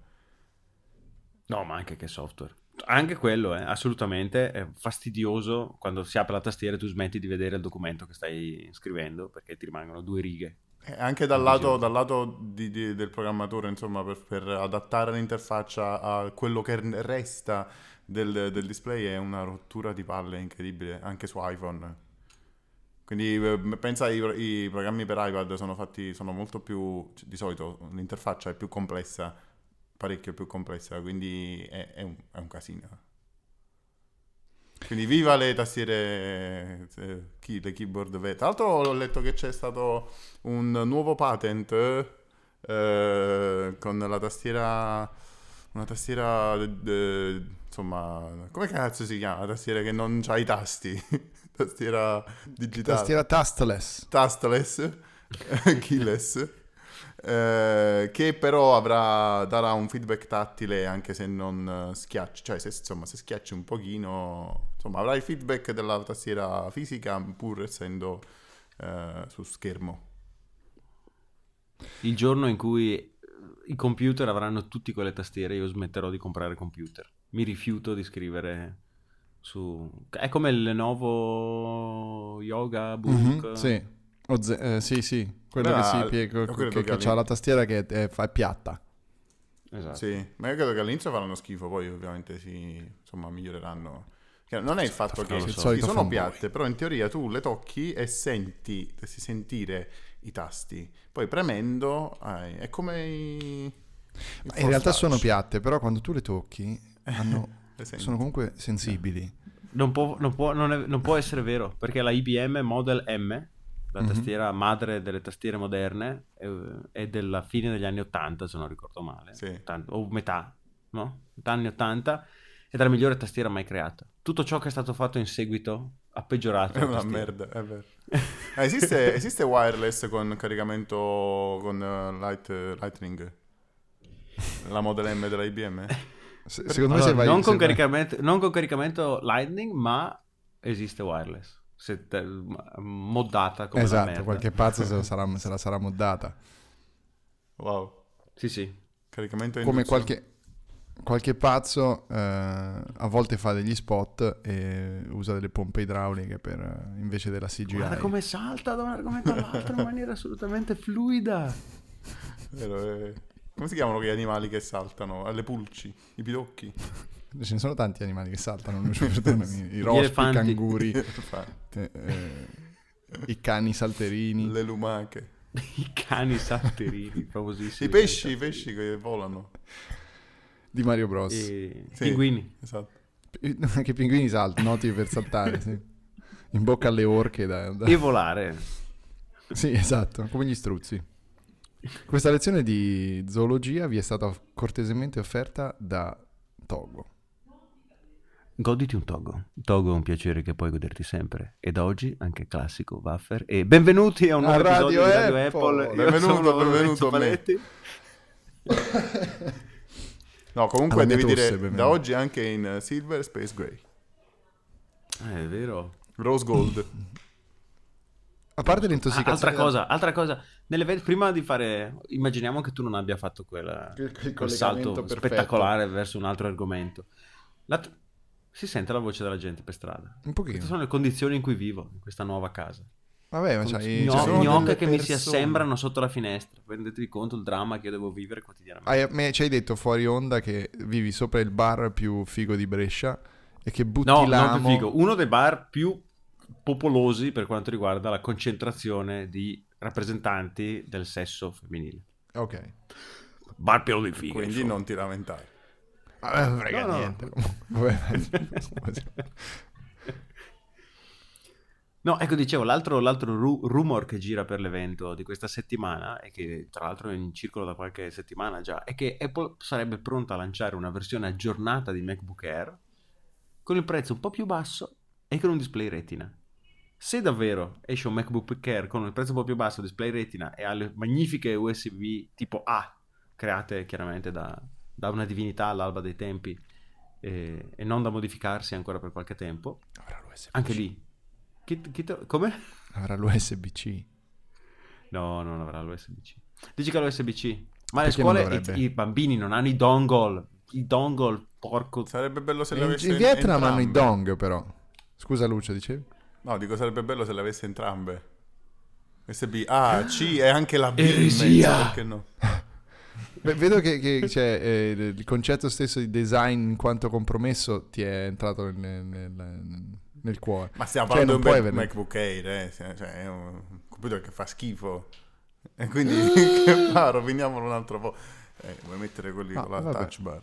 No, ma anche che software. Anche quello è assolutamente è fastidioso quando si apre la tastiera e tu smetti di vedere il documento che stai scrivendo perché ti rimangono due righe. Anche dal lato del programmatore, insomma, per adattare l'interfaccia a quello che resta del display è una rottura di palle incredibile, anche su iPhone. Quindi pensa ai programmi per iPad, sono molto più, di solito l'interfaccia è più complessa, parecchio più complessa, quindi è un casino. Quindi viva le tastiere, le keyboard vette. Tra l'altro ho letto che c'è stato un nuovo patent con la tastiera, una tastiera insomma, come cazzo si chiama? La tastiera che non c'ha i tasti. Tastiera digitale. Tastiera tastless. Tastless. Keyless. Che però darà un feedback tattile anche se non schiacci, cioè se schiacci un pochino, insomma, avrai il feedback della tastiera fisica pur essendo su schermo. Il giorno in cui i computer avranno tutti quelle tastiere io smetterò di comprare computer, mi rifiuto di scrivere su... è come il Lenovo Yoga Book. Sì. Sì, quello che c'ha la tastiera che è piatta. Esatto. Sì, ma io credo che all'inizio faranno schifo, poi ovviamente miglioreranno. Non è il fatto che sono piatte, però in teoria tu le tocchi e senti i tasti. Poi premendo è come Ma in realtà sono piatte, però quando tu le tocchi sono comunque sensibili. Non può essere vero, perché la IBM Model M, la tastiera madre delle tastiere moderne, è della fine degli anni 80, se non ricordo male, metà anni 80, è la migliore tastiera mai creata. Tutto ciò che è stato fatto in seguito ha peggiorato. È una merda, è vero. Esiste wireless con caricamento con Lightning? La Model M della IBM? Non con caricamento Lightning, ma esiste wireless. Moddata come la merda. Esatto, qualche pazzo se la sarà moddata. Wow. Sì. Caricamento come qualche pazzo a volte fa degli spot e usa delle pompe idrauliche per invece della CGI. Guarda come salta da un argomento all'altro in maniera assolutamente fluida. Come si chiamano gli animali che saltano? Le pulci, i pidocchi. Ce ne sono tanti animali che saltano, i rospi, i canguri, i cani salterini, le lumache. I cani salterini, famosissimi. I pesci che volano. Di Mario Bros. Pinguini. Esatto. Anche pinguini saltano, noti per saltare, sì. In bocca alle orche. E volare. Sì, esatto, come gli struzzi. Questa lezione di zoologia vi è stata cortesemente offerta da Togo. Goditi un Togo. Togo è un piacere che puoi goderti sempre. Ed oggi anche classico Waffer. E benvenuti a un nuovo episodio di Radio Apple. Benvenuto a me. No, comunque devi dire benvenuto. Da oggi anche in Silver Space Grey. È vero. Rose Gold. A parte l'intossicazione. Altra cosa. Prima di fare, immaginiamo che tu non abbia fatto quel salto perfetto, spettacolare verso un altro argomento. Si sente la voce della gente per strada. Un pochino. Queste sono le condizioni in cui vivo, in questa nuova casa. Vabbè, ma gnocche che mi si assembrano sotto la finestra. Prendetevi conto il dramma che io devo vivere quotidianamente. Ci hai detto fuori onda che vivi sopra il bar più figo di Brescia e che butti l'amo. Non più figo. Uno dei bar più popolosi per quanto riguarda la concentrazione di rappresentanti del sesso femminile. Ok. Bar pieno di fighe. Quindi non ti lamentare. Frega niente. No, ecco, dicevo, l'altro rumor che gira per l'evento di questa settimana, e che tra l'altro è in circolo da qualche settimana già, è che Apple sarebbe pronta a lanciare una versione aggiornata di MacBook Air con il prezzo un po' più basso e con un display retina. Se davvero esce un MacBook Air con un prezzo un po' più basso, display retina e ha le magnifiche USB tipo A, create chiaramente da una divinità all'alba dei tempi e non da modificarsi ancora per qualche tempo, avrà l'USB-C. Anche lì. Come? Avrà l'USB-C. No, non avrà l'USB-C. Dici che ha l'USB-C. Ma perché le scuole e i bambini non hanno i dongle. I dongle, porco. Sarebbe bello se l'avesse in Vietnam hanno i dong, però. Scusa Lucio, dicevi? No, dico sarebbe bello se l'avesse entrambe. USB A, C e anche la B. Eresia. Perché no? Beh, vedo che cioè, il concetto stesso di design in quanto compromesso ti è entrato nel cuore. Ma stiamo parlando di un MacBook Air, cioè, è un computer che fa schifo. E quindi roviniamolo un altro po'. Vuoi mettere quelli con la touch bar?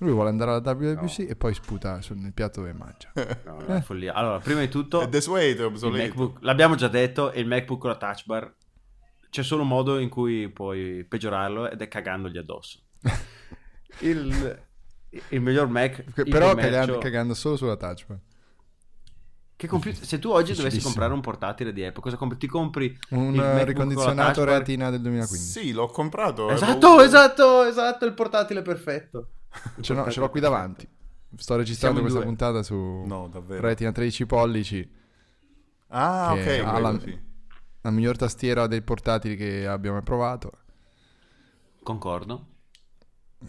Lui vuole andare alla WWDC e poi sputa nel piatto dove mangia. No, è follia. Allora, prima di tutto, MacBook, l'abbiamo già detto, e il MacBook con la touch bar c'è solo un modo in cui puoi peggiorarlo ed è cagandogli addosso. il miglior Mac, però cagando solo sulla touch bar. Che se tu oggi dovessi comprare un portatile di Apple, cosa compri? Ti compri un ricondizionato Retina del 2015? Sì, l'ho comprato. Esatto, il portatile perfetto. Ce l'ho qui davanti. Sto registrando questa puntata su Retina 13 pollici. Ah, ok. La miglior tastiera dei portatili che abbiamo mai provato. Concordo.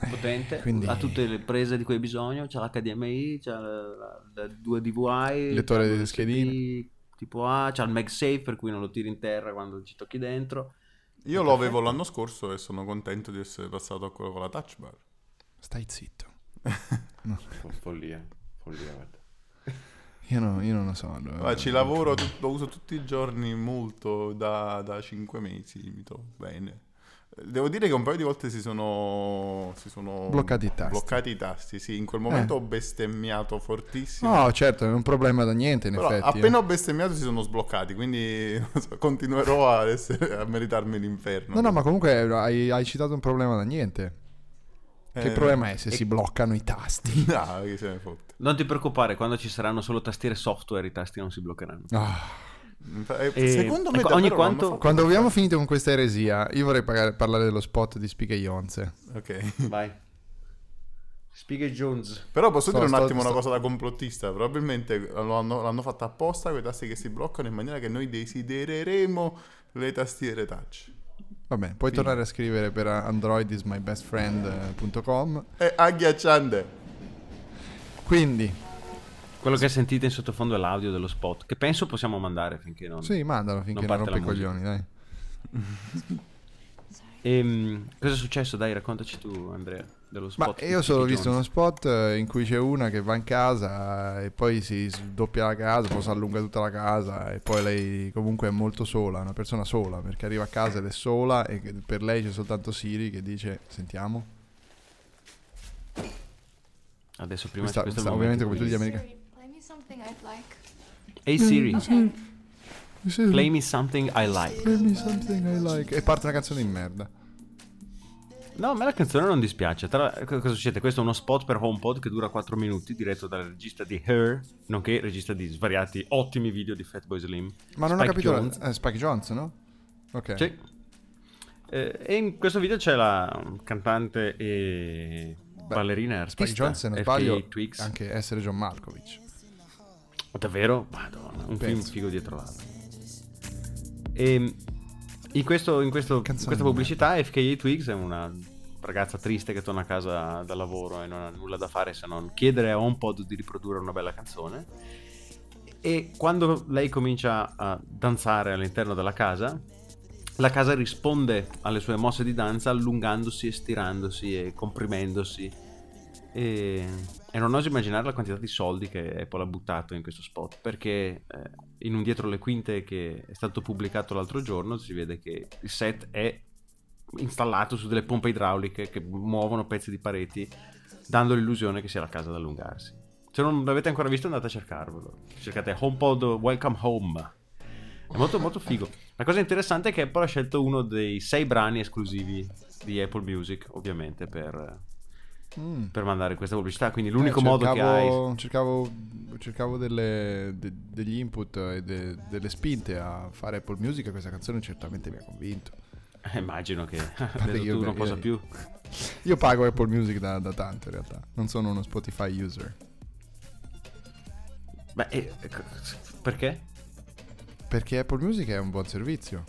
Potente, quindi ha tutte le prese di cui hai bisogno. C'ha l'HDMI, c'ha due DVI, lettore delle schedine tipo A, c'ha il MagSafe per cui non lo tiri in terra quando ci tocchi dentro. Io lo avevo l'anno scorso e sono contento di essere passato a quello con la touch bar. Stai zitto. No. Follia, guarda. Io non lo so. Ma ci lavoro, lo uso tutti i giorni molto da 5 mesi, mi trovo bene. Devo dire che un paio di volte si sono bloccati i tasti. Sì, in quel momento ho bestemmiato fortissimo. No, certo, non è un problema da niente, in però effetti. Appena ho bestemmiato si sono sbloccati, quindi continuerò a meritarmi l'inferno. No, ma comunque hai citato un problema da niente. Che problema è se si bloccano i tasti? No, chi se ne fotte. Non ti preoccupare, quando ci saranno solo tastiere software i tasti non si bloccheranno. Secondo me ecco, ogni quanto... Quando abbiamo finito con questa eresia, io vorrei parlare dello spot di Spike Jonze. Ok, vai. Spike Jonze. Però posso dire un attimo una cosa da complottista. Probabilmente l'hanno fatta apposta, quei tasti che si bloccano, in maniera che noi desidereremo le tastiere touch. Vabbè, puoi tornare a scrivere per androidismybestfriend.com. È agghiacciante. Quindi quello che sentite in sottofondo è l'audio dello spot, che penso possiamo mandare finché non... Sì, mandalo finché non rompe i coglioni, dai. Cosa è successo? Dai, raccontaci tu, Andrea, dello spot. Ma io solo ho visto uno spot in cui c'è una che va in casa e poi si doppia la casa, poi si allunga tutta la casa e poi lei comunque è molto sola, una persona sola, perché arriva a casa ed è sola e per lei c'è soltanto Siri che dice, sentiamo. Adesso prima questo ovviamente come tutti gli americani. Hey Siri, play me something I like. Play me something I like. E parte una canzone di merda. No, a me la canzone non dispiace. Cosa succede? Questo è uno spot per HomePod che dura 4 minuti, diretto dal regista di Her, nonché regista di svariati ottimi video di Fatboy Slim. Ma non Spike ho capito Jonze. Spike Jonze, no? Ok. Sì. E in questo video c'è la cantante e ballerina e artista Spike Jonze, se non sbaglio, anche essere John Malkovich. Davvero? Madonna, film figo dietro l'altro. E in questa pubblicità FKA Twigs è una ragazza triste che torna a casa dal lavoro e non ha nulla da fare se non chiedere a HomePod di riprodurre una bella canzone. E quando lei comincia a danzare all'interno della casa, la casa risponde alle sue mosse di danza allungandosi e stirandosi e comprimendosi. E non oso immaginare la quantità di soldi che Apple ha buttato in questo spot, perché in un dietro le quinte che è stato pubblicato l'altro giorno si vede che il set è installato su delle pompe idrauliche che muovono pezzi di pareti dando l'illusione che sia la casa ad allungarsi. Se non l'avete ancora visto andate a cercarvelo, cercate HomePod Welcome Home, è molto molto figo. La cosa interessante è che Apple ha scelto uno dei 6 brani esclusivi di Apple Music, ovviamente per mandare questa pubblicità, quindi l'unico modo che hai... Cercavo degli input e delle spinte a fare Apple Music e questa canzone certamente mi ha convinto. Immagino che tu non possa più. Io pago Apple Music da tanto, in realtà. Non sono uno Spotify user. Beh, perché? Perché Apple Music è un buon servizio.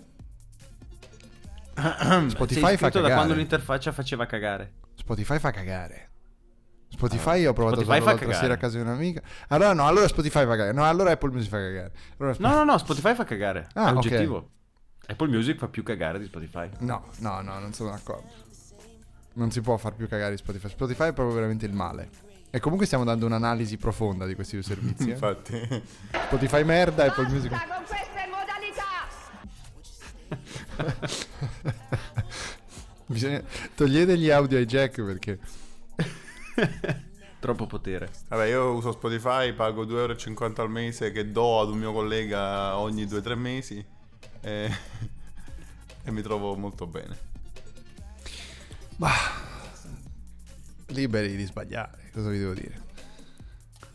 Spotify fa cagare. Da quando l'interfaccia faceva cagare. Spotify fa cagare. Spotify ho provato Spotify a usarlo l'altra sera a casa di un'amica. Allora Spotify fa cagare. No, allora Apple Music fa cagare. Allora No, Spotify fa cagare. È oggettivo. Okay. Apple Music fa più cagare di Spotify. No, non sono d'accordo. Non si può far più cagare di Spotify. Spotify è proprio veramente il male. E comunque stiamo dando un'analisi profonda di questi due servizi. Infatti. Spotify merda, Apple Music. Basta con queste modalità. Bisogna togliete gli audio ai jack perché troppo potere. Vabbè, io uso Spotify, pago 2,50 € al mese che do ad un mio collega ogni 2-3 mesi e mi trovo molto bene. Ma liberi di sbagliare, cosa vi devo dire?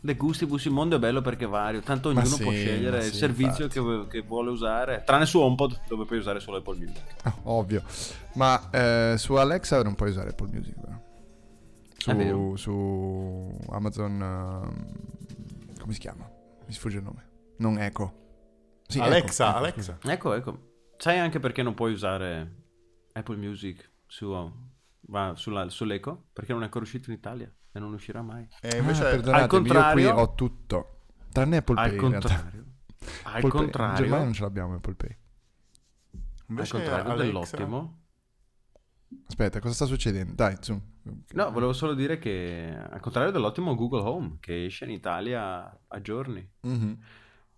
De gustibus, il mondo è bello perché vario, tanto ognuno può scegliere il servizio che vuole usare, tranne su HomePod dove puoi usare solo Apple Music. Ovvio, ma su Alexa non puoi usare Apple Music, però. Su Amazon come si chiama? Mi sfugge il nome. Non Echo. Sì, Alexa. Ecco. Sai anche perché non puoi usare Apple Music sull'Echo? Perché non è ancora uscito in Italia. Non uscirà mai. Invece al contrario, io qui ho tutto tranne Apple Pay. Al contrario, in Germania non ce l'abbiamo Apple Pay. Invece al contrario Alexa... dell'ottimo. Aspetta, cosa sta succedendo? Dai, zoom. No, volevo solo dire che al contrario dell'ottimo Google Home che esce in Italia a giorni.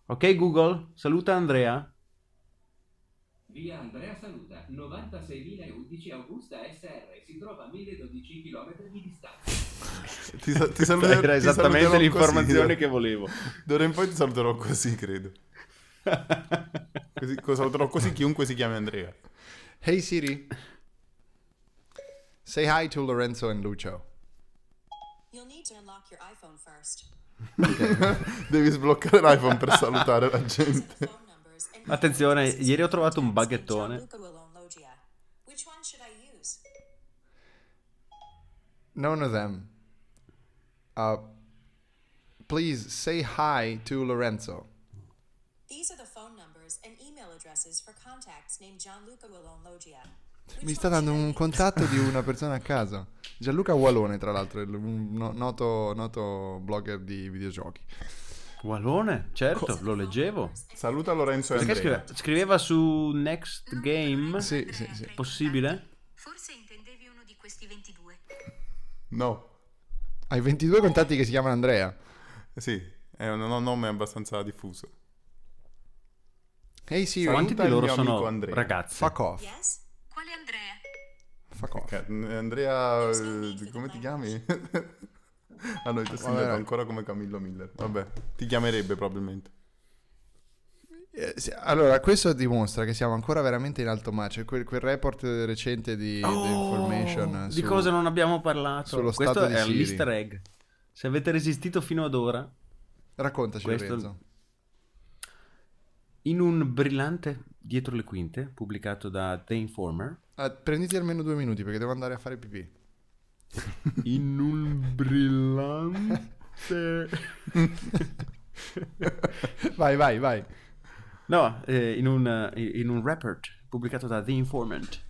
Ok Google, saluta Andrea. Via Andrea Saluta, 96011 Augusta SR, si trova a 1012 km di distanza. Ti saluterò. Era esattamente l'informazione così, che volevo. D'ora in poi ti saluterò così, credo. Così, saluterò così chiunque si chiami Andrea. Hey Siri, say hi to Lorenzo and Lucio. You'll need to unlock your iPhone first. Devi sbloccare l'iPhone per salutare la gente. Attenzione, ieri ho trovato un baghettone. None of them. Please say hi to Lorenzo. These are the phone numbers and email addresses for contacts named Gianluca Wallone Loggia. Mi sta dando un contatto di una persona a caso. Gianluca Wallone, tra l'altro, un noto blogger di videogiochi. Wallone, certo, lo leggevo. Saluta Lorenzo e Andrea. Scriveva su Next Game? Sì. Possibile? Forse intendevi uno di questi 22. No. Hai 22 contatti che si chiamano Andrea? Sì, è un nome abbastanza diffuso. Hey Siri, quanti di loro sono ragazzi? Fuck off. Yes? Quale Andrea? Fuck off. Andrea, come ti chiami? Ah no, ti sento ancora come Camillo Miller. Vabbè, ti chiamerebbe probabilmente. Allora, questo dimostra che siamo ancora veramente in alto mare. C'è quel report recente di The Information di cosa non abbiamo parlato. Sullo questo stato è un easter egg. Se avete resistito fino ad ora, raccontaci Lorenzo. In un brillante dietro le quinte pubblicato da The Informer. Prenditi almeno 2 minuti perché devo andare a fare pipì. In un brillante vai no, in un report pubblicato da The Informant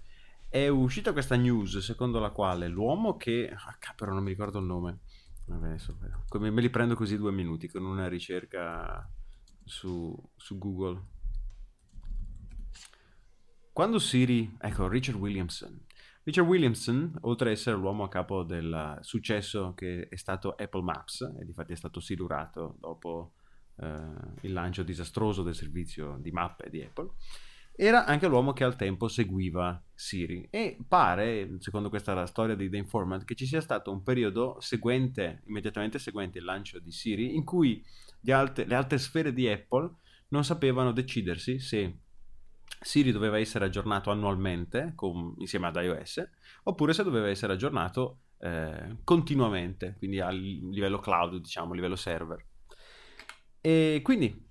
è uscita questa news secondo la quale l'uomo che però non mi ricordo il nome. Vabbè, adesso come me li prendo così 2 minuti con una ricerca su Google. Quando Siri, ecco, Richard Williamson, oltre a essere l'uomo a capo del successo che è stato Apple Maps, e difatti è stato silurato dopo il lancio disastroso del servizio di mappe di Apple, era anche l'uomo che al tempo seguiva Siri. E pare, secondo questa storia di The Informant, che ci sia stato un periodo immediatamente seguente il lancio di Siri, in cui le alte sfere di Apple non sapevano decidersi se Siri doveva essere aggiornato annualmente insieme ad iOS, oppure se doveva essere aggiornato continuamente, quindi a livello cloud, diciamo, a livello server. E quindi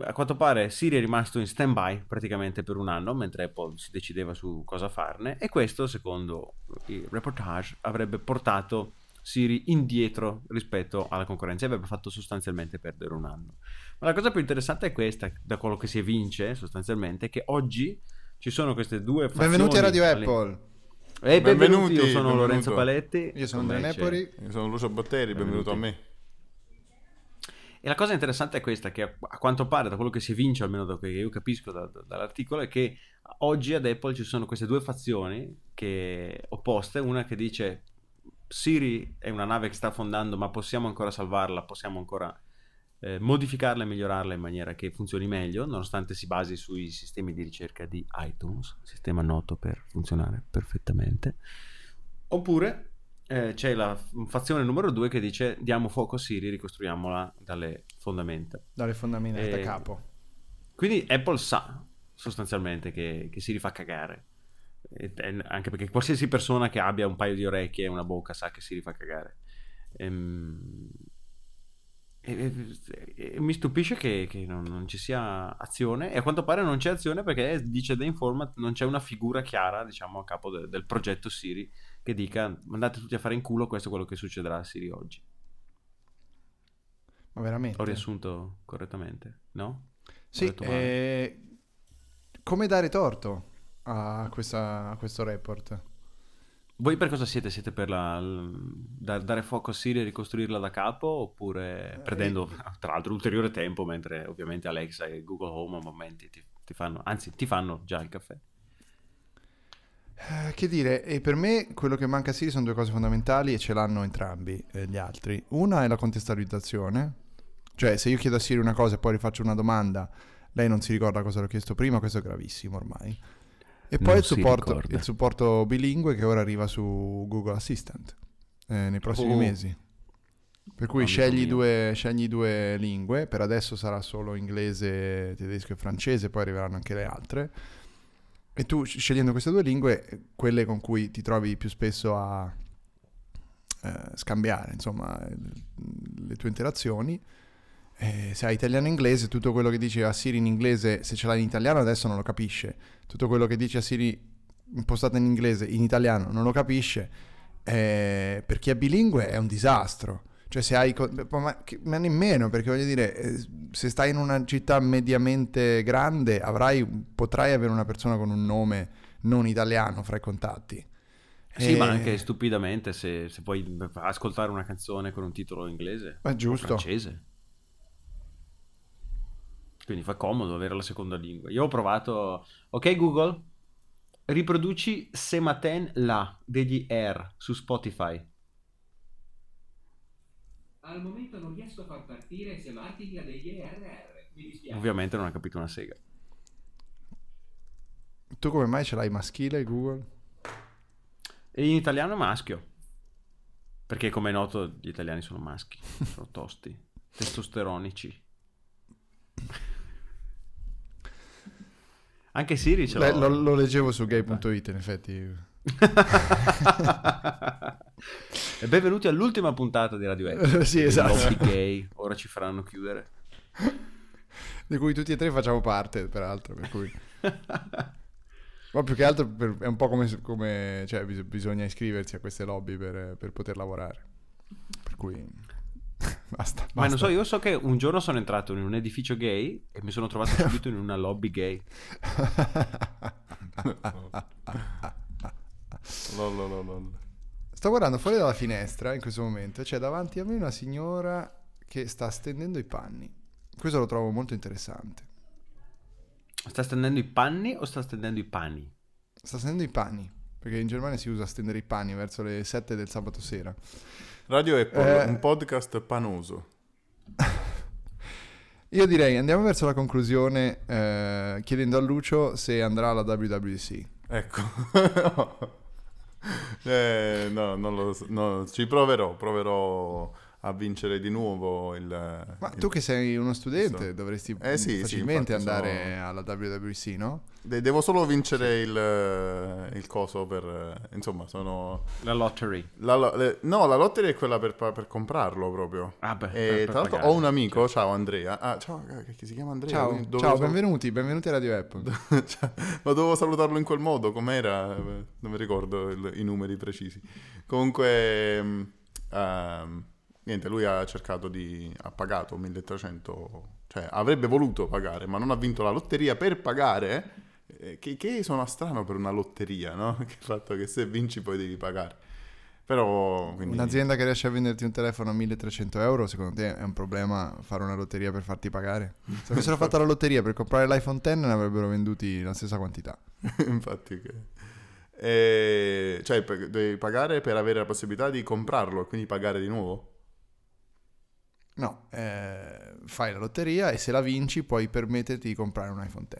a quanto pare Siri è rimasto in stand-by praticamente per un anno, mentre Apple si decideva su cosa farne, e questo, secondo il reportage, avrebbe portato Siri indietro rispetto alla concorrenza e avrebbe fatto sostanzialmente perdere un anno. Ma la cosa più interessante è questa, da quello che si evince sostanzialmente, che oggi ci sono queste due fazioni. Benvenuti a Radio Apple. Benvenuti, io sono Lorenzo Paletti. Io sono Brian Acton. Io sono Lucio Botteri, benvenuto a me. E la cosa interessante è questa, che a quanto pare, da quello che si evince, almeno da quello che io capisco dall'articolo, è che oggi ad Apple ci sono queste due fazioni opposte, una che dice Siri è una nave che sta affondando, ma possiamo ancora salvarla, possiamo ancora modificarla e migliorarla in maniera che funzioni meglio, nonostante si basi sui sistemi di ricerca di iTunes, sistema noto per funzionare perfettamente. Oppure c'è la fazione numero 2 che dice diamo fuoco a Siri, ricostruiamola dalle fondamenta da capo. Quindi Apple sa sostanzialmente che Siri fa cagare. Anche perché qualsiasi persona che abbia un paio di orecchie e una bocca sa che si rifà cagare. E mi stupisce che non ci sia azione, e a quanto pare non c'è azione perché, dice The Informant, non c'è una figura chiara, diciamo, a capo del progetto Siri che dica mandate tutti a fare in culo, questo è quello che succederà a Siri oggi. Ma veramente? Ho riassunto correttamente, no? Sì, come dare torto a questo report? Voi per cosa siete? Siete per dare fuoco a Siri e ricostruirla da capo, oppure perdendo tra l'altro ulteriore tempo, mentre ovviamente Alexa e Google Home a momenti ti fanno già il caffè? Che dire, e per me quello che manca a Siri sono due cose fondamentali e ce l'hanno entrambi gli altri. Una è la contestualizzazione, cioè se io chiedo a Siri una cosa e poi rifaccio una domanda lei non si ricorda cosa l'ho chiesto prima, questo è gravissimo ormai. E poi il supporto bilingue che ora arriva su Google Assistant nei prossimi mesi. Per cui scegli due lingue, per adesso sarà solo inglese, tedesco e francese, poi arriveranno anche le altre. E tu, scegliendo queste due lingue, quelle con cui ti trovi più spesso a scambiare, insomma, le tue interazioni. Se hai italiano e inglese, tutto quello che dice a Siri in inglese, se ce l'hai in italiano adesso non lo capisce, tutto quello che dice a Siri impostata in inglese, in italiano non lo capisce, per chi è bilingue è un disastro, cioè se hai, ma nemmeno, perché voglio dire, se stai in una città mediamente grande potrai avere una persona con un nome non italiano fra i contatti. Sì, ma anche stupidamente se puoi ascoltare una canzone con un titolo inglese o francese. Quindi fa comodo avere la seconda lingua. Io ho provato... Ok Google, riproduci Ce Matin La degli Air su Spotify. Al momento non riesco a far partire Se Matin La degli Air. Mi dispiace. Ovviamente non ha capito una sega. Tu come mai ce l'hai maschile Google? E in italiano maschio. Perché come è noto gli italiani sono maschi. Sono tosti. Testosteronici. Anche Siri ce l'ho. Lo leggevo su gay.it in effetti. E benvenuti all'ultima puntata di Radio Apple. Sì, esatto. Gay, ora ci faranno chiudere. Di cui tutti e tre facciamo parte, peraltro, per cui. Ma più che altro è un po' come cioè, bisogna iscriversi a queste lobby per poter lavorare. Per cui basta. Ma non so, io so che un giorno sono entrato in un edificio gay e mi sono trovato subito in una lobby gay. Sto guardando fuori dalla finestra in questo momento, c'è davanti a me una signora che sta stendendo i panni. Questo lo trovo molto interessante. Sta stendendo i panni o sta stendendo i pani? Sta stendendo i panni, perché in Germania si usa stendere i panni verso le 7 del sabato sera. Radio Apple, un podcast panoso. Io direi andiamo verso la conclusione chiedendo a Lucio se andrà alla WWDC. Ecco. No, non lo so, no, ci proverò a vincere di nuovo il... Ma tu che sei uno studente dovresti facilmente andare alla WWDC, no? Devo solo vincere il coso per... Insomma, sono... La lottery. La lottery è quella per comprarlo proprio. Ah beh, e tra l'altro ho un amico, ciao Andrea. Ah, ciao, che si chiama Andrea. Ciao, benvenuti a Radio Apple. Ma dovevo salutarlo in quel modo, com'era? Non mi ricordo i numeri precisi. Comunque... Niente, lui ha pagato 1.300, cioè avrebbe voluto pagare, ma non ha vinto la lotteria per pagare, che suona strano per una lotteria, no? Che fatto che se vinci poi devi pagare. Però quindi... Un'azienda che riesce a venderti un telefono a 1.300 euro, secondo te è un problema fare una lotteria per farti pagare? Se avessero fatto la lotteria per comprare l'iPhone X ne avrebbero venduti la stessa quantità. Infatti che... cioè devi pagare per avere la possibilità di comprarlo e quindi pagare di nuovo? No, fai la lotteria e se la vinci puoi permetterti di comprare un iPhone X.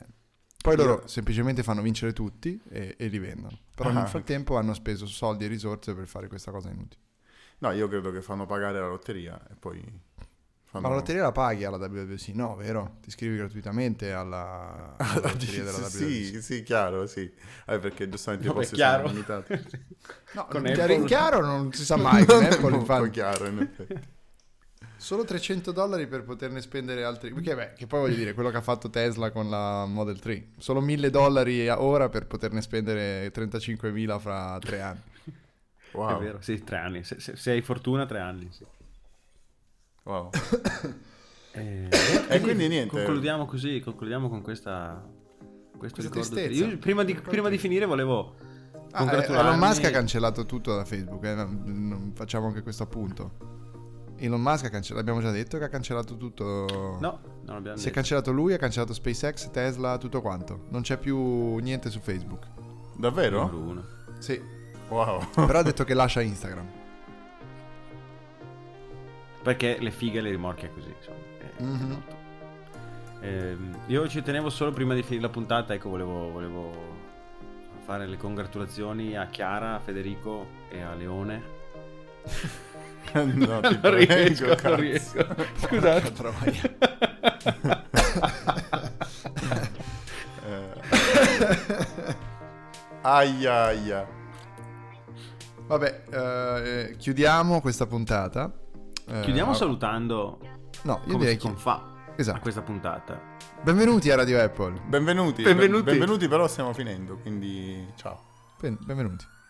Poi loro semplicemente fanno vincere tutti e li vendono. Però nel frattempo hanno speso soldi e risorse per fare questa cosa inutile. No, io credo che fanno pagare la lotteria e poi... Ma la lotteria la paghi alla WWDC? No, vero? Ti iscrivi gratuitamente alla lotteria della WWDC? Sì, chiaro, sì. Perché giustamente i posti sono limitati. No, in chiaro non si sa mai. Con Apple, infatti. Chiaro, in effetti. Solo $300 per poterne spendere altri... Perché, che poi voglio dire, quello che ha fatto Tesla con la Model 3. Solo $1.000 ora per poterne spendere 35.000 fra 3 anni. Wow. È vero, sì, 3 anni. Se hai fortuna, 3 anni, sì. Wow. E quindi niente. Concludiamo così, con questo ricordo. Io prima di finire volevo congratularmi. Elon Musk ha cancellato tutto da Facebook, facciamo anche questo appunto. Elon Musk l'abbiamo già detto che ha cancellato tutto. No, non abbiamo. Si è cancellato lui, ha cancellato SpaceX, Tesla, tutto quanto. Non c'è più niente su Facebook. Davvero? Uno. Sì. Wow. Però ha detto che lascia Instagram. Perché le fighe le rimorchia così, insomma. Io ci tenevo solo, prima di finire la puntata, ecco, volevo fare le congratulazioni a Chiara, a Federico e a Leone. No, non riesco. Scusate. Aia. Vabbè, chiudiamo questa puntata. Chiudiamo salutando. No, io direi che fa. Esatto. A questa puntata. Benvenuti a Radio Apple. Benvenuti. Però stiamo finendo, quindi ciao. Benvenuti.